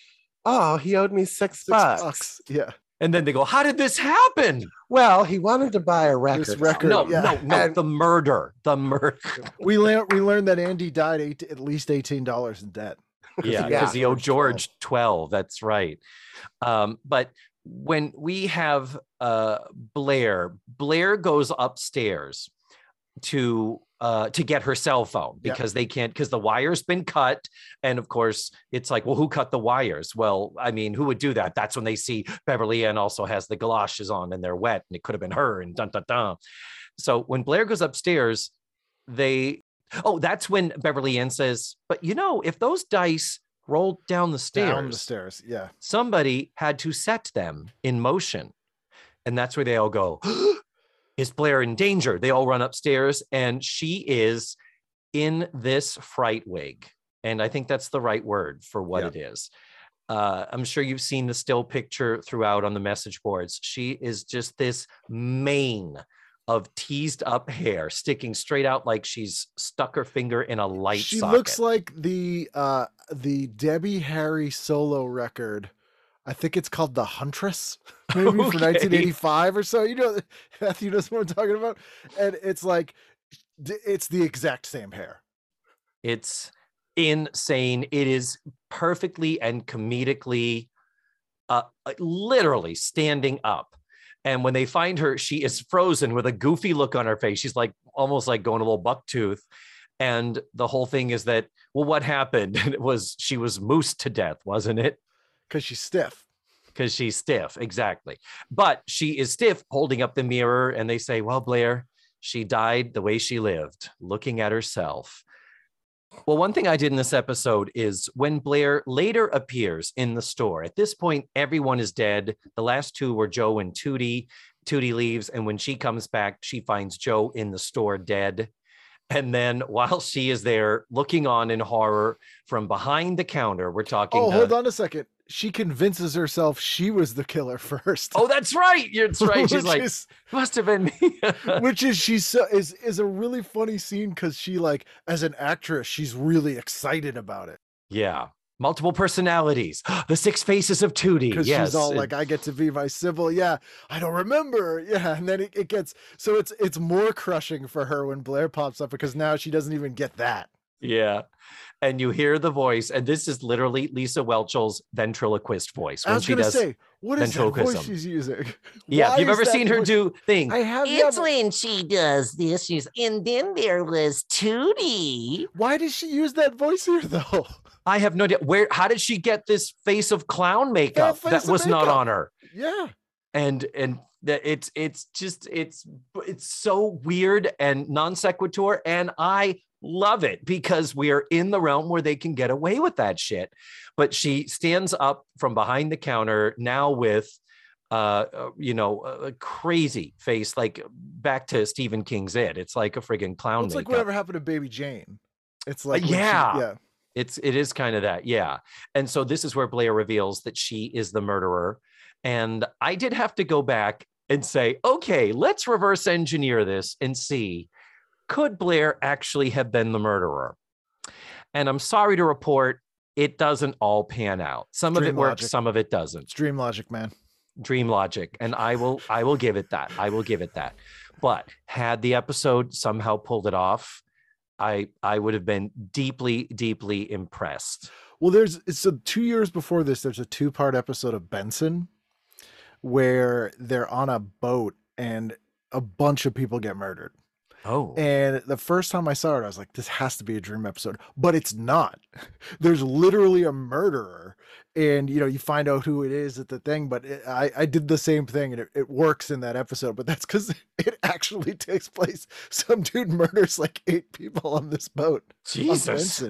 Oh, he owed me six, six bucks. bucks. Yeah. And then they go, how did this happen? Well, he wanted to buy a record. record no, yeah. no, no, and the murder. The murder. We learned we learned that Andy died eight, at least eighteen dollars in debt. Yeah, because he owed George twelve. That's right. Um, but when we have uh, Blair, Blair goes upstairs to uh, to get her cell phone because yep. they can't, because the wire's been cut. And of course it's like, well, who cut the wires? Well, I mean, who would do that? That's when they see Beverly Ann also has the galoshes on and they're wet and it could have been her and dun, dun, dun. So when Blair goes upstairs, they, oh, that's when Beverly Ann says, but you know, if those dice rolled down the stairs, down the stairs, yeah, somebody had to set them in motion. And that's where they all go, is Blair in danger? They all run upstairs and she is in this fright wig. And I think that's the right word for what yeah. it is. Uh, I'm sure you've seen the still picture throughout on the message boards. She is just this mane of teased up hair sticking straight out like she's stuck her finger in a light she socket. She looks like the uh, the Debbie Harry solo record. I think it's called The Huntress, maybe okay. from nineteen eighty-five or so. You know, Matthew knows what I'm talking about. And it's like, it's the exact same hair. It's insane. It is perfectly and comedically, uh, literally standing up. And when they find her, she is frozen with a goofy look on her face. She's like, almost like going a little bucktooth. And the whole thing is that, well, what happened? And it was, she was moosed to death, wasn't it? Because she's stiff. Because she's stiff, exactly. But she is stiff holding up the mirror and they say, well, Blair, she died the way she lived, looking at herself. Well, one thing I did in this episode is when Blair later appears in the store, at this point, everyone is dead. The last two were Joe and Tootie. Tootie leaves. And when she comes back, she finds Joe in the store dead. And then while she is there looking on in horror from behind the counter, we're talking. Oh, hold uh, on a second. She convinces herself she was the killer first. Oh, that's right. That's right. She's like, is, must have been me. Which is she's so, is is a really funny scene because she like as an actress, she's really excited about it. Yeah, multiple personalities, the six faces of Tootie. Because yes. she's all like, I get to be my Sybil. Yeah, I don't remember. Yeah, and then it, it gets so it's it's more crushing for her when Blair pops up because now she doesn't even get that. Yeah. And you hear the voice, and this is literally Lisa Welchel's ventriloquist voice. When I was going to say, what is that voice she's using? Yeah, if you've ever seen her do things. I have. It's when she does this. She's, and then there was Tootie. Why does she use that voice here, though? I have no idea. Where? How did she get this face of clown makeup that was not on her? Yeah. And and that it's it's just it's it's so weird and non sequitur, and I. Love it because we are in the realm where they can get away with that shit. But she stands up from behind the counter now with, uh, you know, a crazy face, like back to Stephen King's It. It's like a friggin' clown. It's makeup. Like whatever happened to Baby Jane. It's like, uh, yeah, she, yeah, it's, it is kind of that. Yeah. And so this is where Blair reveals that she is the murderer. And I did have to go back and say, okay, let's reverse engineer this and see. Could Blair actually have been the murderer? And I'm sorry to report, it doesn't all pan out. Some of it works, some of it doesn't. It's dream logic, man. Dream logic. And I will, I will give it that. I will give it that. But had the episode somehow pulled it off, I, I would have been deeply, deeply impressed. Well, there's, so two years before this, there's a two-part episode of Benson where they're on a boat and a bunch of people get murdered. Oh, and the first time I saw it, I was like, this has to be a dream episode, but it's not. There's literally a murderer and, you know, you find out who it is at the thing. But it, I, I did the same thing and it, it works in that episode. But that's because it actually takes place. Some dude murders like eight people on this boat. Jesus.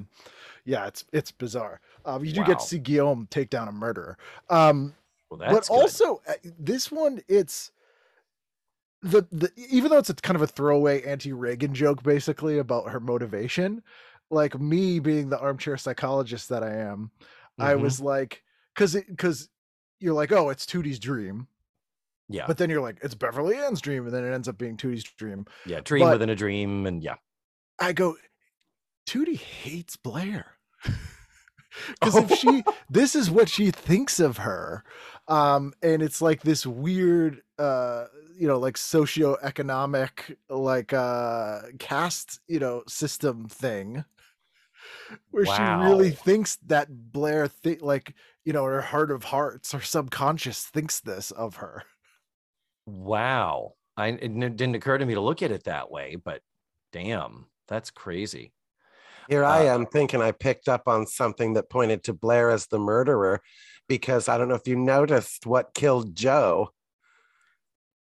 Yeah, it's it's bizarre. Um, you do wow. get to see Guillaume take down a murderer. Um, well, that's but good. Also this one, it's. The, the even though it's a kind of a throwaway anti-Reagan joke basically about her motivation, like me being the armchair psychologist that I am, mm-hmm. I was like, because because you're like, oh, it's Tootie's dream, yeah, but then you're like, it's Beverly Ann's dream, and then it ends up being Tootie's dream, yeah, dream but within a dream, and yeah, I go, Tootie hates Blair because oh. if she this is what she thinks of her, um, and it's like this weird, uh. you know, like socioeconomic, like uh caste, you know, system thing where wow. she really thinks that Blair thi- like, you know, her heart of hearts, her subconscious thinks this of her. Wow. I, it didn't occur to me to look at it that way, but damn, that's crazy. Here I am thinking I picked up on something that pointed to Blair as the murderer, because I don't know if you noticed what killed Joe.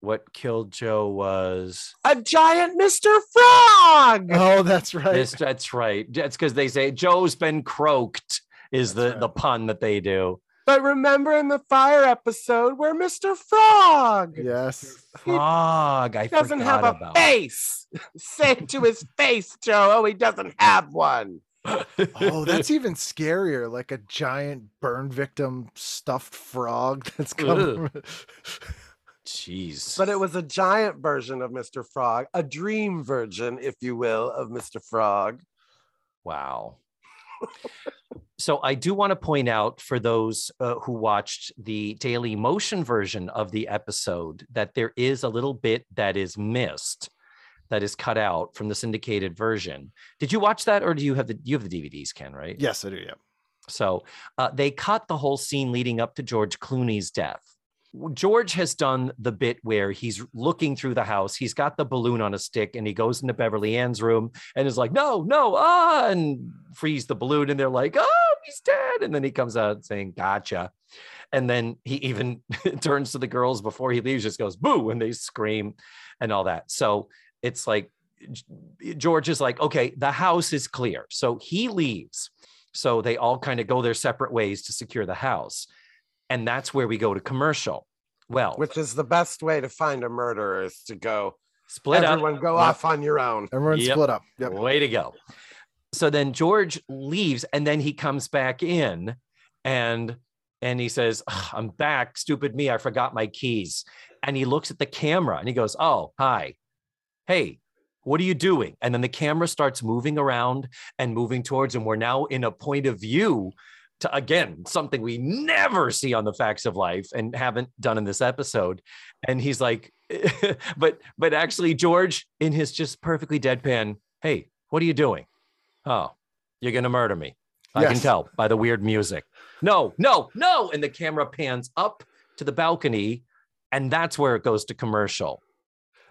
What killed Joe was a giant Mister Frog. Oh, that's right. This, that's right. That's because they say Joe's been croaked is that's the, right. the pun that they do. But remember in the fire episode where Mister Frog, yes, Frog, I doesn't have a face. Say it to his face, Joe. Oh, he doesn't have one. Oh, that's even scarier. Like a giant burn victim stuffed frog that's coming. Jeez. But it was a giant version of Mister Frog, a dream version, if you will, of Mister Frog. Wow. So I do want to point out for those uh, who watched the Daily Motion version of the episode that there is a little bit that is missed, that is cut out from the syndicated version. Did you watch that, or do you have the you have the D V Ds, Ken, right? Yes, I do, yeah. So uh, they cut the whole scene leading up to George Clooney's death. George has done the bit where he's looking through the house. He's got the balloon on a stick and he goes into Beverly Ann's room and is like, no, no, ah, and frees the balloon. And they're like, oh, he's dead. And then he comes out saying, gotcha. And then he even turns to the girls before he leaves, just goes, boo, and they scream and all that. So it's like, George is like, okay, the house is clear. So he leaves. So they all kind of go their separate ways to secure the house. And that's where we go to commercial. Well, which is the best way to find a murderer, is to go split up. Everyone go off on your own. Everyone split up. Yep. Way to go. So then George leaves and then he comes back in and and he says, I'm back. Stupid me. I forgot my keys. And he looks at the camera and he goes, oh, hi. Hey, what are you doing? And then the camera starts moving around and moving towards him. We're now in a point of view. To, again, something we never see on The Facts of Life and haven't done in this episode. And he's like, but but actually, George, in his just perfectly deadpan, hey, what are you doing? Oh, you're going to murder me. Yes. I can tell by the weird music. No, no, no. And the camera pans up to the balcony. And that's where it goes to commercial.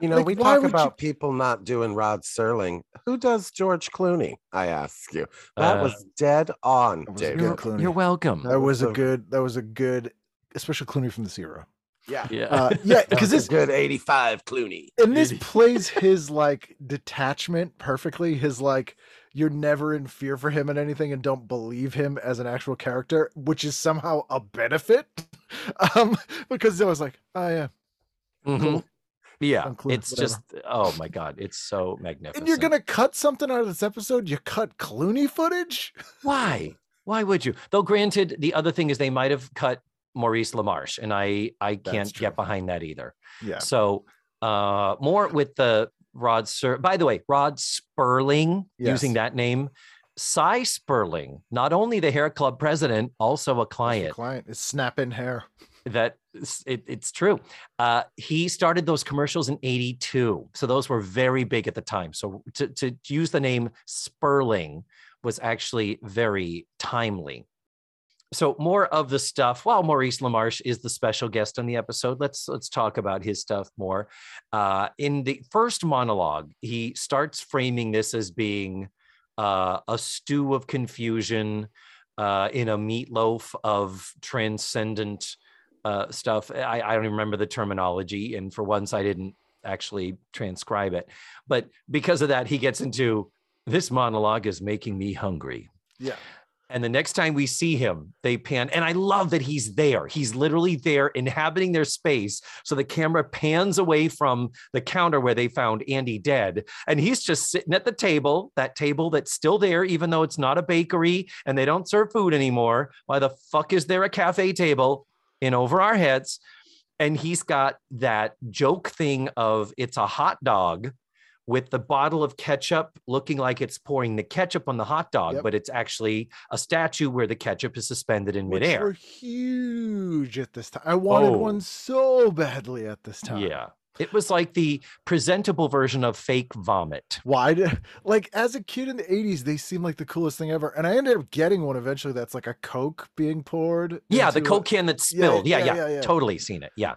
You know, like, we talk about you... people not doing Rod Serling. Who does George Clooney? I ask you. That uh, was dead on, was David. You're, you're welcome. That was, that was a, a good. That was a good, especially Clooney from this era. Yeah, yeah, uh, yeah. Because this good eighty-five Clooney, and this plays his like detachment perfectly. His like, you're never in fear for him in anything, and don't believe him as an actual character, which is somehow a benefit, um, because it was like, oh yeah, mm-hmm. Cool. Yeah, Include it's whatever. Just, oh my God, it's so magnificent. And you're going to cut something out of this episode? You cut Clooney footage? Why? Why would you? Though granted, the other thing is they might have cut Maurice LaMarche, and I, I can't get behind that either. Yeah. So uh, more with the Rod, Sir. by the way, Rod Serling, yes. Using that name, Cy Sperling, not only the hair club president, also a client. A client is snapping hair. That it, it's true. Uh, he started those commercials in eighty-two. So those were very big at the time. So to, to use the name Sperling was actually very timely. So more of the stuff, while Maurice LaMarche is the special guest on the episode, let's let's talk about his stuff more. Uh, in the first monologue, he starts framing this as being uh, a stew of confusion uh, in a meatloaf of transcendent Uh, stuff. I, I don't even remember the terminology. And for once, I didn't actually transcribe it. But because of that, he gets into this monologue is making me hungry. Yeah. And the next time we see him, they pan. And I love that he's there. He's literally there inhabiting their space. So the camera pans away from the counter where they found Andy dead. And he's just sitting at the table, that table that's still there, even though it's not a bakery and they don't serve food anymore. Why the fuck is there a cafe table in over our heads? And he's got that joke thing of it's a hot dog with the bottle of ketchup looking like it's pouring the ketchup on the hot dog, yep. But it's actually a statue where the ketchup is suspended in Which midair. Were huge at this time. I wanted oh. one so badly at this time. Yeah. It was like the presentable version of fake vomit. Why? Did, like as a kid in the eighties, they seemed like the coolest thing ever. And I ended up getting one eventually that's like a Coke being poured. Yeah, the Coke it. can that's spilled. Yeah yeah, yeah, yeah, yeah. Totally seen it. Yeah.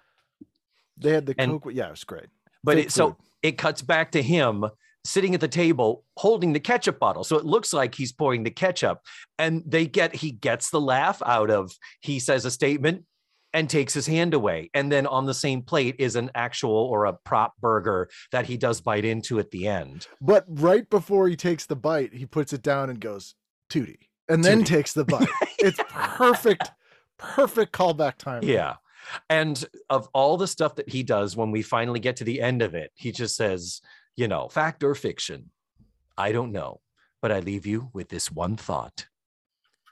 They had the and, Coke. Yeah, it was great. But it, so it cuts back to him sitting at the table holding the ketchup bottle. So it looks like he's pouring the ketchup. And they get he gets the laugh out of he says a statement and takes his hand away. And then on the same plate is an actual or a prop burger that he does bite into at the end. But right before he takes the bite, he puts it down and goes, Tootie. And then Tootie. takes the bite. It's perfect, perfect callback time. Yeah. And of all the stuff that he does, when we finally get to the end of it, he just says, you know, fact or fiction, I don't know, but I leave you with this one thought,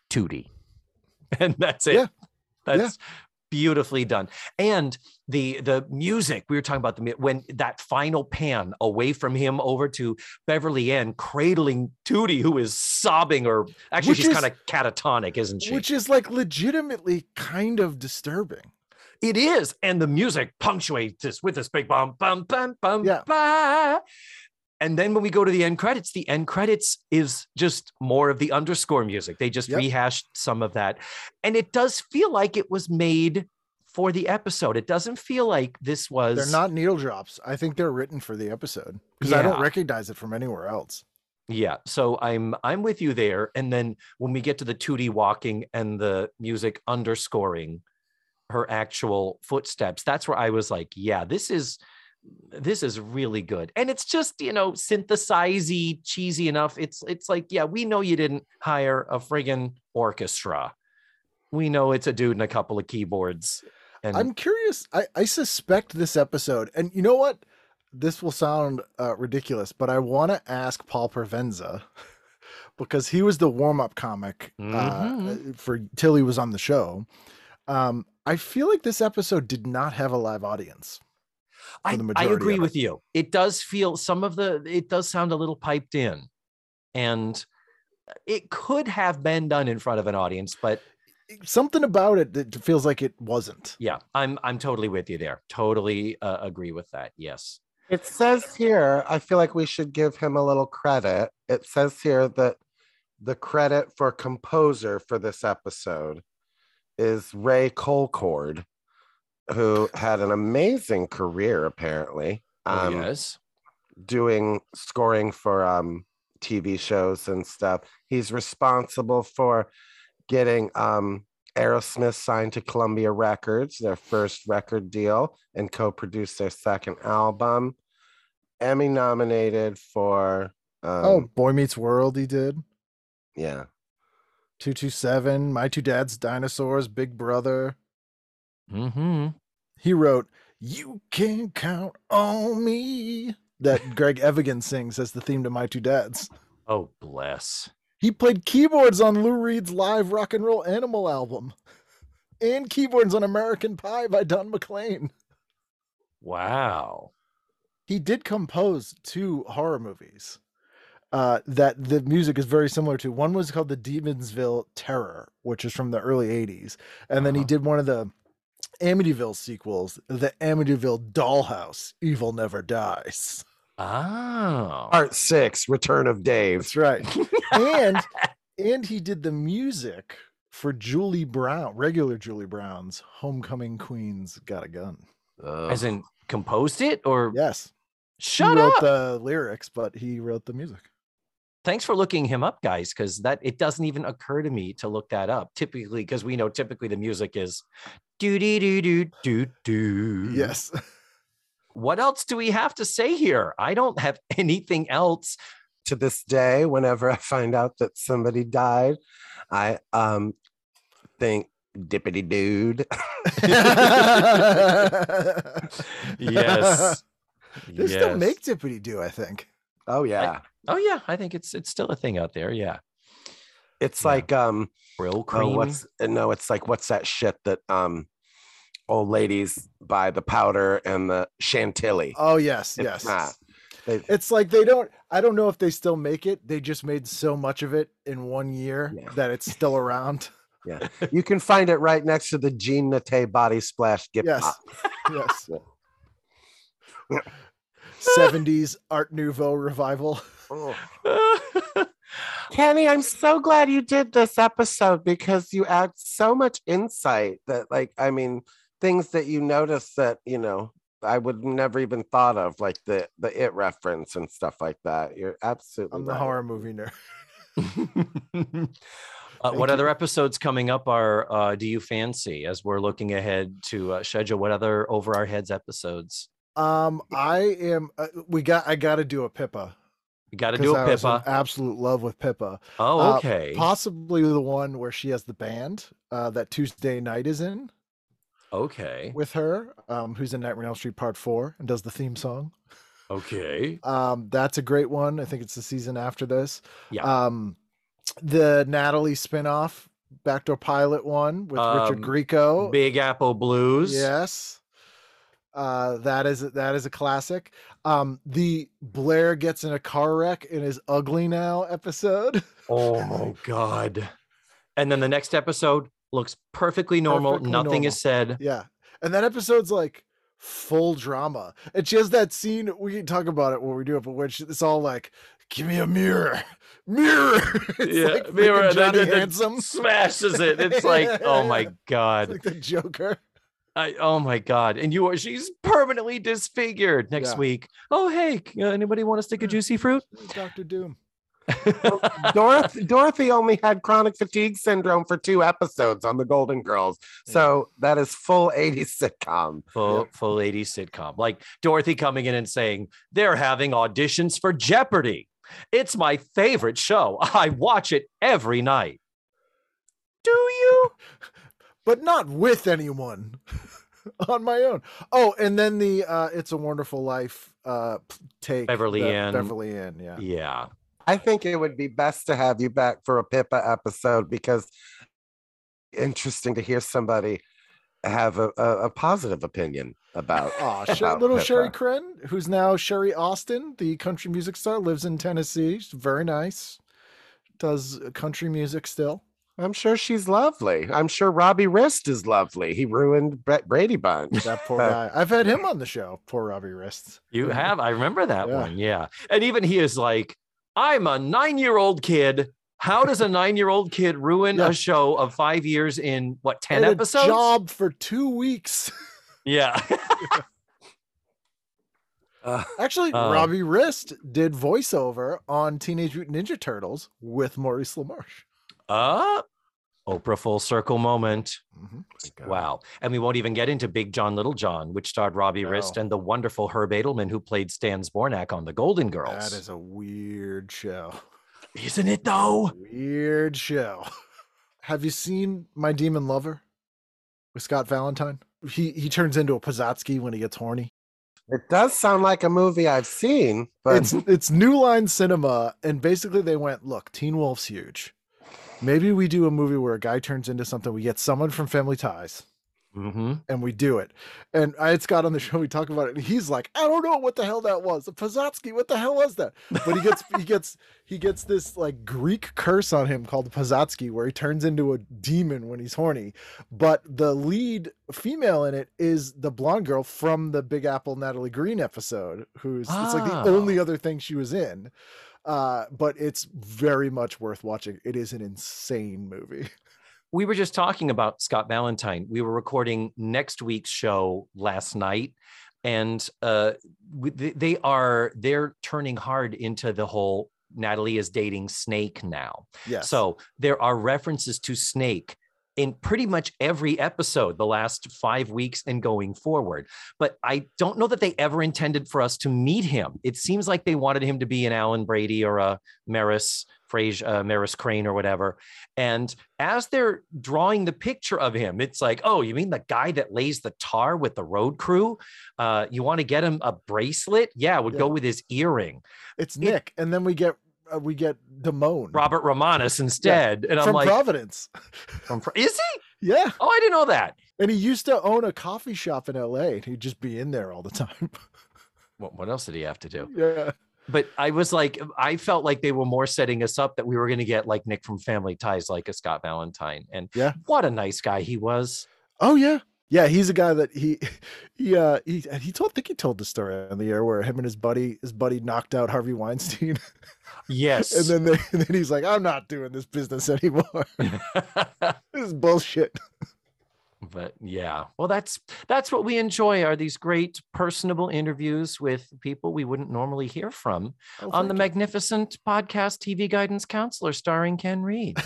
Tootie. And that's it. Yeah. That's yeah. beautifully done. And the the music, we were talking about the when that final pan away from him over to Beverly Ann cradling Tootie, who is sobbing, or actually which she's is, kind of catatonic, isn't she? Which is like legitimately kind of disturbing. It is. And the music punctuates this with this big bum, bum, bum, bum, yeah. bah. And then when we go to the end credits, the end credits is just more of the underscore music. They just yep. rehashed some of that. And it does feel like it was made for the episode. It doesn't feel like this was... They're not needle drops. I think they're written for the episode because yeah. I don't recognize it from anywhere else. Yeah. So I'm, I'm with you there. And then when we get to the Tootie walking and the music underscoring her actual footsteps, that's where I was like, yeah, this is... this is really good. And it's just, you know, synthesizy, cheesy enough. It's it's like, yeah, we know you didn't hire a friggin' orchestra. We know it's a dude and a couple of keyboards. And I'm curious. I, I suspect this episode, and you know what? This will sound uh, ridiculous, but I want to ask Paul Provenza because he was the warm-up comic mm-hmm. uh, for till he was on the show. Um, I feel like this episode did not have a live audience. I, I agree with you. It does feel some of the, it does sound a little piped in, and it could have been done in front of an audience, but something about it that feels like it wasn't. Yeah. I'm, I'm totally with you there. Totally uh, agree with that. Yes. It says here, I feel like we should give him a little credit. It says here that the credit for composer for this episode is Ray Colcord, who had an amazing career apparently, um, oh, yes. doing scoring for um, T V shows and stuff. He's responsible for getting um, Aerosmith signed to Columbia Records, their first record deal, and co-produced their second album. Emmy nominated for... Um, oh, Boy Meets World he did. Yeah. two two seven, My Two Dads, Dinosaurs, Big Brother... Mm-hmm. He wrote "You Can Count on Me" that Greg Evigan sings as the theme to My Two Dads. Oh, bless. He played keyboards on Lou Reed's live rock and roll Animal album and keyboards on American Pie by Don McLean. Wow. He did compose two horror movies uh, that the music is very similar to. One was called The Demonsville Terror, which is from the early eighties. And uh-huh. then he did one of the Amityville sequels, The Amityville Dollhouse, Evil Never Dies. Oh. Part six, Return of Dave. That's right. and and he did the music for Julie Brown, regular Julie Brown's Homecoming Queen's Got a Gun. Uh, As in composed it or? Yes. Shut up. He wrote the lyrics, but he wrote the music. Thanks for looking him up, guys, because that it doesn't even occur to me to look that up typically, because we know typically the music is do do do do do do. Yes. What else do we have to say here? I don't have anything else. To this day, whenever I find out that somebody died, I um think dippity dude. Yes. They yes. still make dippity do, I think. Oh yeah. I, Oh yeah, I think it's it's still a thing out there. Yeah, it's yeah. like um, Brill cream. Oh, what's, no, it's like what's that shit that um, old ladies buy, the powder and the chantilly. Oh yes, it's yes. Not, they, it's like they don't. I don't know if they still make it. They just made so much of it in one year yeah. that it's still around. Yeah, you can find it right next to the Jean Nate body splash gift yes. pop. Yes. Yeah. seventies Art Nouveau revival. Oh. Kenny, I'm so glad you did this episode because you add so much insight that, like, I mean, things that you notice that, you know, I would never even thought of, like the the It reference and stuff like that. You're absolutely I'm right. the horror movie nerd. Uh, what you. Other episodes coming up are uh, do you fancy as we're looking ahead to uh, schedule? What other Over Our Heads episodes? Um, I am. Uh, we got. I got to do a Pippa. You got to do a Pippa. I was in absolute love with Pippa. Oh, okay. Uh, possibly the one where she has the band uh, that Tuesday Night is in. Okay. With her, um, who's in Nightmare on Elm Street Part Four and does the theme song. Okay. Um, that's a great one. I think it's the season after this. Yeah. Um, the Natalie spinoff, Backdoor Pilot one with um, Richard Grieco. Big Apple Blues. Yes. Uh, that is that is a classic. Um, the Blair gets in a car wreck and is ugly now episode. Oh my god! And then the next episode looks perfectly normal. Perfectly Nothing normal. is said. Yeah, and that episode's like full drama. It's just that scene we can talk about it when we do it, but which it's all like, "Give me a mirror, mirror." It's yeah, like mirror. Johnny then, then, Handsome smashes it. It's like, oh my god, it's like the Joker. I, oh my god! And you are she's permanently disfigured next yeah. week. Oh hey, anybody want to stick a juicy fruit? Doctor Doom. Dorothy, Dorothy only had chronic fatigue syndrome for two episodes on the Golden Girls, yeah. so that is full eighties sitcom. Full yeah. full eighties sitcom, like Dorothy coming in and saying they're having auditions for Jeopardy. It's my favorite show. I watch it every night. Do you? But not with anyone on my own. Oh, and then the uh, It's a Wonderful Life uh, take. Beverly Inn. Beverly Inn, yeah. Yeah. I think it would be best to have you back for a Pippa episode because interesting to hear somebody have a, a, a positive opinion about, oh, about little Pippa. Sherry Crenn, who's now Sherry Austin, the country music star, lives in Tennessee. She's very nice. Does country music still. I'm sure she's lovely. I'm sure Robbie Rist is lovely. He ruined Brady Bunch. That poor guy. I've had him on the show, poor Robbie Rist. You have? I remember that yeah. one. Yeah. And even he is like, I'm a nine-year-old kid. How does a nine-year-old kid ruin yeah. a show of five years in, what, ten and episodes? A job for two weeks. Yeah. yeah. Uh, Actually, uh, Robbie Rist did voiceover on Teenage Mutant Ninja Turtles with Maurice LaMarche. Uh, Oprah full circle moment. Mm-hmm. Wow. And we won't even get into Big John, Little John, which starred Robbie no. Rist and the wonderful Herb Edelman, who played Stan Zbornak on The Golden Girls. That is a weird show. Isn't it, though? Weird show. Have you seen My Demon Lover with Scott Valentine? He, he turns into a Posadzky when he gets horny. It does sound like a movie I've seen. But... It's, it's New Line Cinema, and basically they went, look, Teen Wolf's huge. Maybe we do a movie where a guy turns into something. We get someone from Family Ties mm-hmm. and we do it. And I had Scott on the show. We talk about it. And he's like, I don't know what the hell that was. Posadzky, what the hell was that? But he gets, he gets, he gets this like Greek curse on him called Posadzky, where he turns into a demon when he's horny. But the lead female in it is the blonde girl from the Big Apple Natalie Green episode. Who's oh. it's like the only other thing she was in. Uh, but it's very much worth watching. It is an insane movie. We were just talking about Scott Valentine. We were recording next week's show last night, and uh, we, they are they're turning hard into the whole Natalie is dating Snake now. Yes. So there are references to Snake in pretty much every episode the last five weeks and going forward. But I don't know that they ever intended for us to meet him. It seems like they wanted him to be an Alan Brady or a Maris Fraser, uh, Maris Crane or whatever. And as they're drawing the picture of him, it's like, oh, you mean the guy that lays the tar with the road crew? Uh, you want to get him a bracelet? Yeah, it would yeah. go with his earring. It's Nick. It, and then we get we get Damone. Robert Romanus instead. Yeah. And I'm from like Providence. From Pro- is he? Yeah. Oh, I didn't know that. And he used to own a coffee shop in L A and he'd just be in there all the time. What, what else did he have to do? Yeah. But I was like, I felt like they were more setting us up that we were going to get like Nick from Family Ties, like a Scott Valentine. And yeah. what a nice guy he was. Oh yeah. Yeah, he's a guy that he, he, uh, he, he told. I think he told the story on the air where him and his buddy, his buddy knocked out Harvey Weinstein. Yes, and then they, and then he's like, "I'm not doing this business anymore. This is bullshit." But yeah, well, that's that's what we enjoy are these great personable interviews with people we wouldn't normally hear from oh, on the you. magnificent podcast T V Guidance Counselor, starring Ken Reed.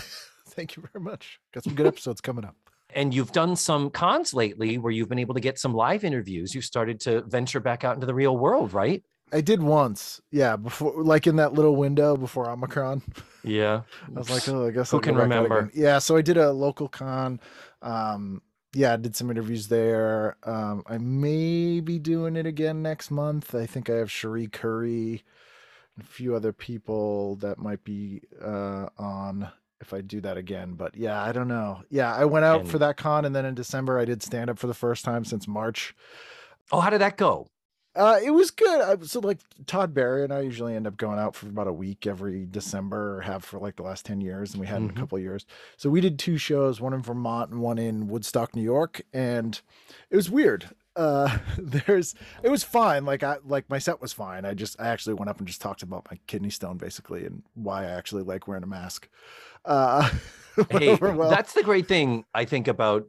Thank you very much. Got some good episodes coming up. And you've done some cons lately where you've been able to get some live interviews. You started to venture back out into the real world, right? I did once, yeah, before, like in that little window before Omicron. Yeah. I was like, oh, I guess I'll Who can remember? Yeah, so I did a local con. Um, yeah, I did some interviews there. Um, I may be doing it again next month. I think I have Cherie Curry and a few other people that might be uh, on if I do that again. But yeah, I don't know. Yeah, I went out and... for that con, and then in December I did stand up for the first time since March. Oh, how did that go? Uh, it was good. I, so like Todd Barry and I usually end up going out for about a week every December, or have for like the last ten years. And we had mm-hmm. in a couple of years. So we did two shows, one in Vermont and one in Woodstock, New York. And it was weird. Uh, there's, it was fine. Like I, like my set was fine. I just, I actually went up and just talked about my kidney stone basically, and why I actually like wearing a mask. Uh, hey, well. That's the great thing I think about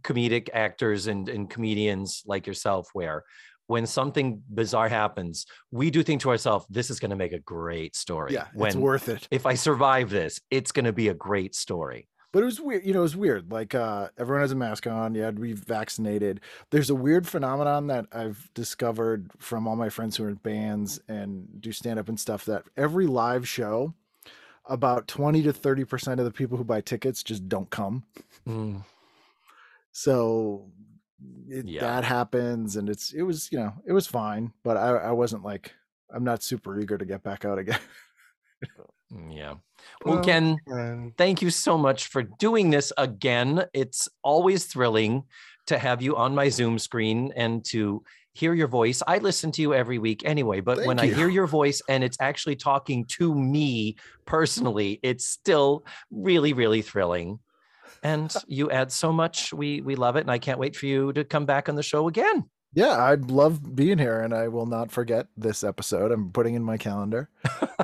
comedic actors and, and comedians like yourself, where when something bizarre happens, we do think to ourselves, this is going to make a great story. Yeah, when, it's worth it. If I survive this, it's going to be a great story. But it was weird. You know, it was weird. Like uh, everyone has a mask on. You had to be vaccinated. There's a weird phenomenon that I've discovered from all my friends who are in bands and do stand-up and stuff, that every live show, about twenty to thirty percent of the people who buy tickets just don't come. Mm. So... It, yeah. That happens, and it's it was you know it was fine, but I, I wasn't like I'm not super eager to get back out again. Yeah. Well, well Ken, man. Thank you so much for doing this again. It's always thrilling to have you on my Zoom screen and to hear your voice. I listen to you every week anyway, but thank when you. I hear your voice and it's actually talking to me personally, it's still really, really thrilling. And you add so much. We we love it. And I can't wait for you to come back on the show again. Yeah, I love being here. And I will not forget this episode. I'm putting in my calendar.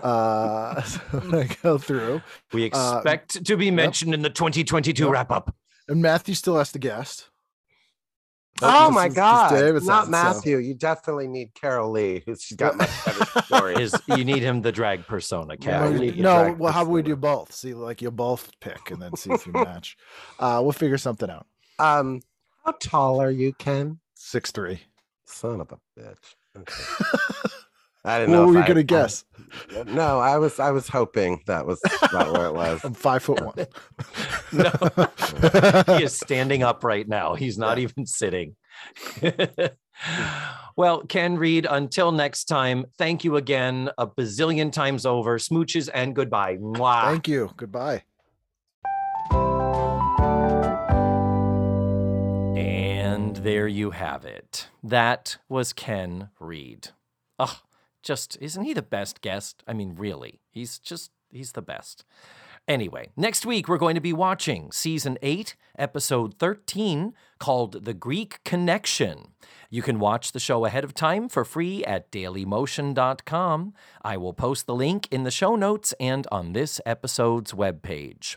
uh, so I go through. We expect uh, to be mentioned yep. in the twenty twenty-two yep. wrap-up. And Matthew still has to guest. Oh, oh my is, God. Not that, Matthew. So. You definitely need Carol Lee. She's got much better stories. You need him the drag persona, Carol. No, no well, persona. How about we do both? See, like you both pick and then see if you match. Uh, we'll figure something out. Um, how tall are you, Ken? six three. Son of a bitch. Okay. I didn't what know. What were you going to guess? I, no, I was I was hoping that was not where it was. I'm five foot one. No, he is standing up right now. He's not yeah. even sitting. Well, Ken Reed, until next time, thank you again a bazillion times over. Smooches and goodbye. Mwah. Thank you. Goodbye. And there you have it. That was Ken Reed. Ugh. Just, isn't he the best guest? I mean, really, he's just, he's the best. Anyway, next week, we're going to be watching season eight, episode thirteen, called The Greek Connection. You can watch the show ahead of time for free at daily motion dot com. I will post the link in the show notes and on this episode's webpage.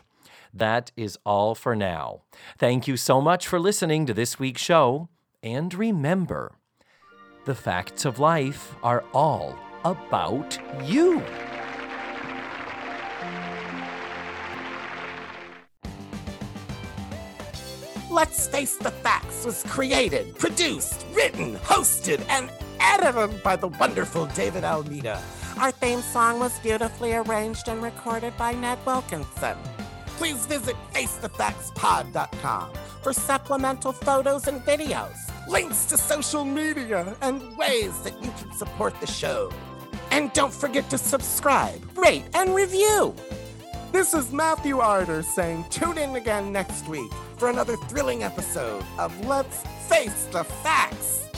That is all for now. Thank you so much for listening to this week's show. And remember... the facts of life are all about you. Let's Face the Facts was created, produced, written, hosted, and edited by the wonderful David Almeida. Our theme song was beautifully arranged and recorded by Ned Wilkinson. Please visit face the facts pod dot com for supplemental photos and videos, links to social media, and ways that you can support the show. And don't forget to subscribe, rate, and review. This is Matthew Arter saying tune in again next week for another thrilling episode of Let's Face the Facts.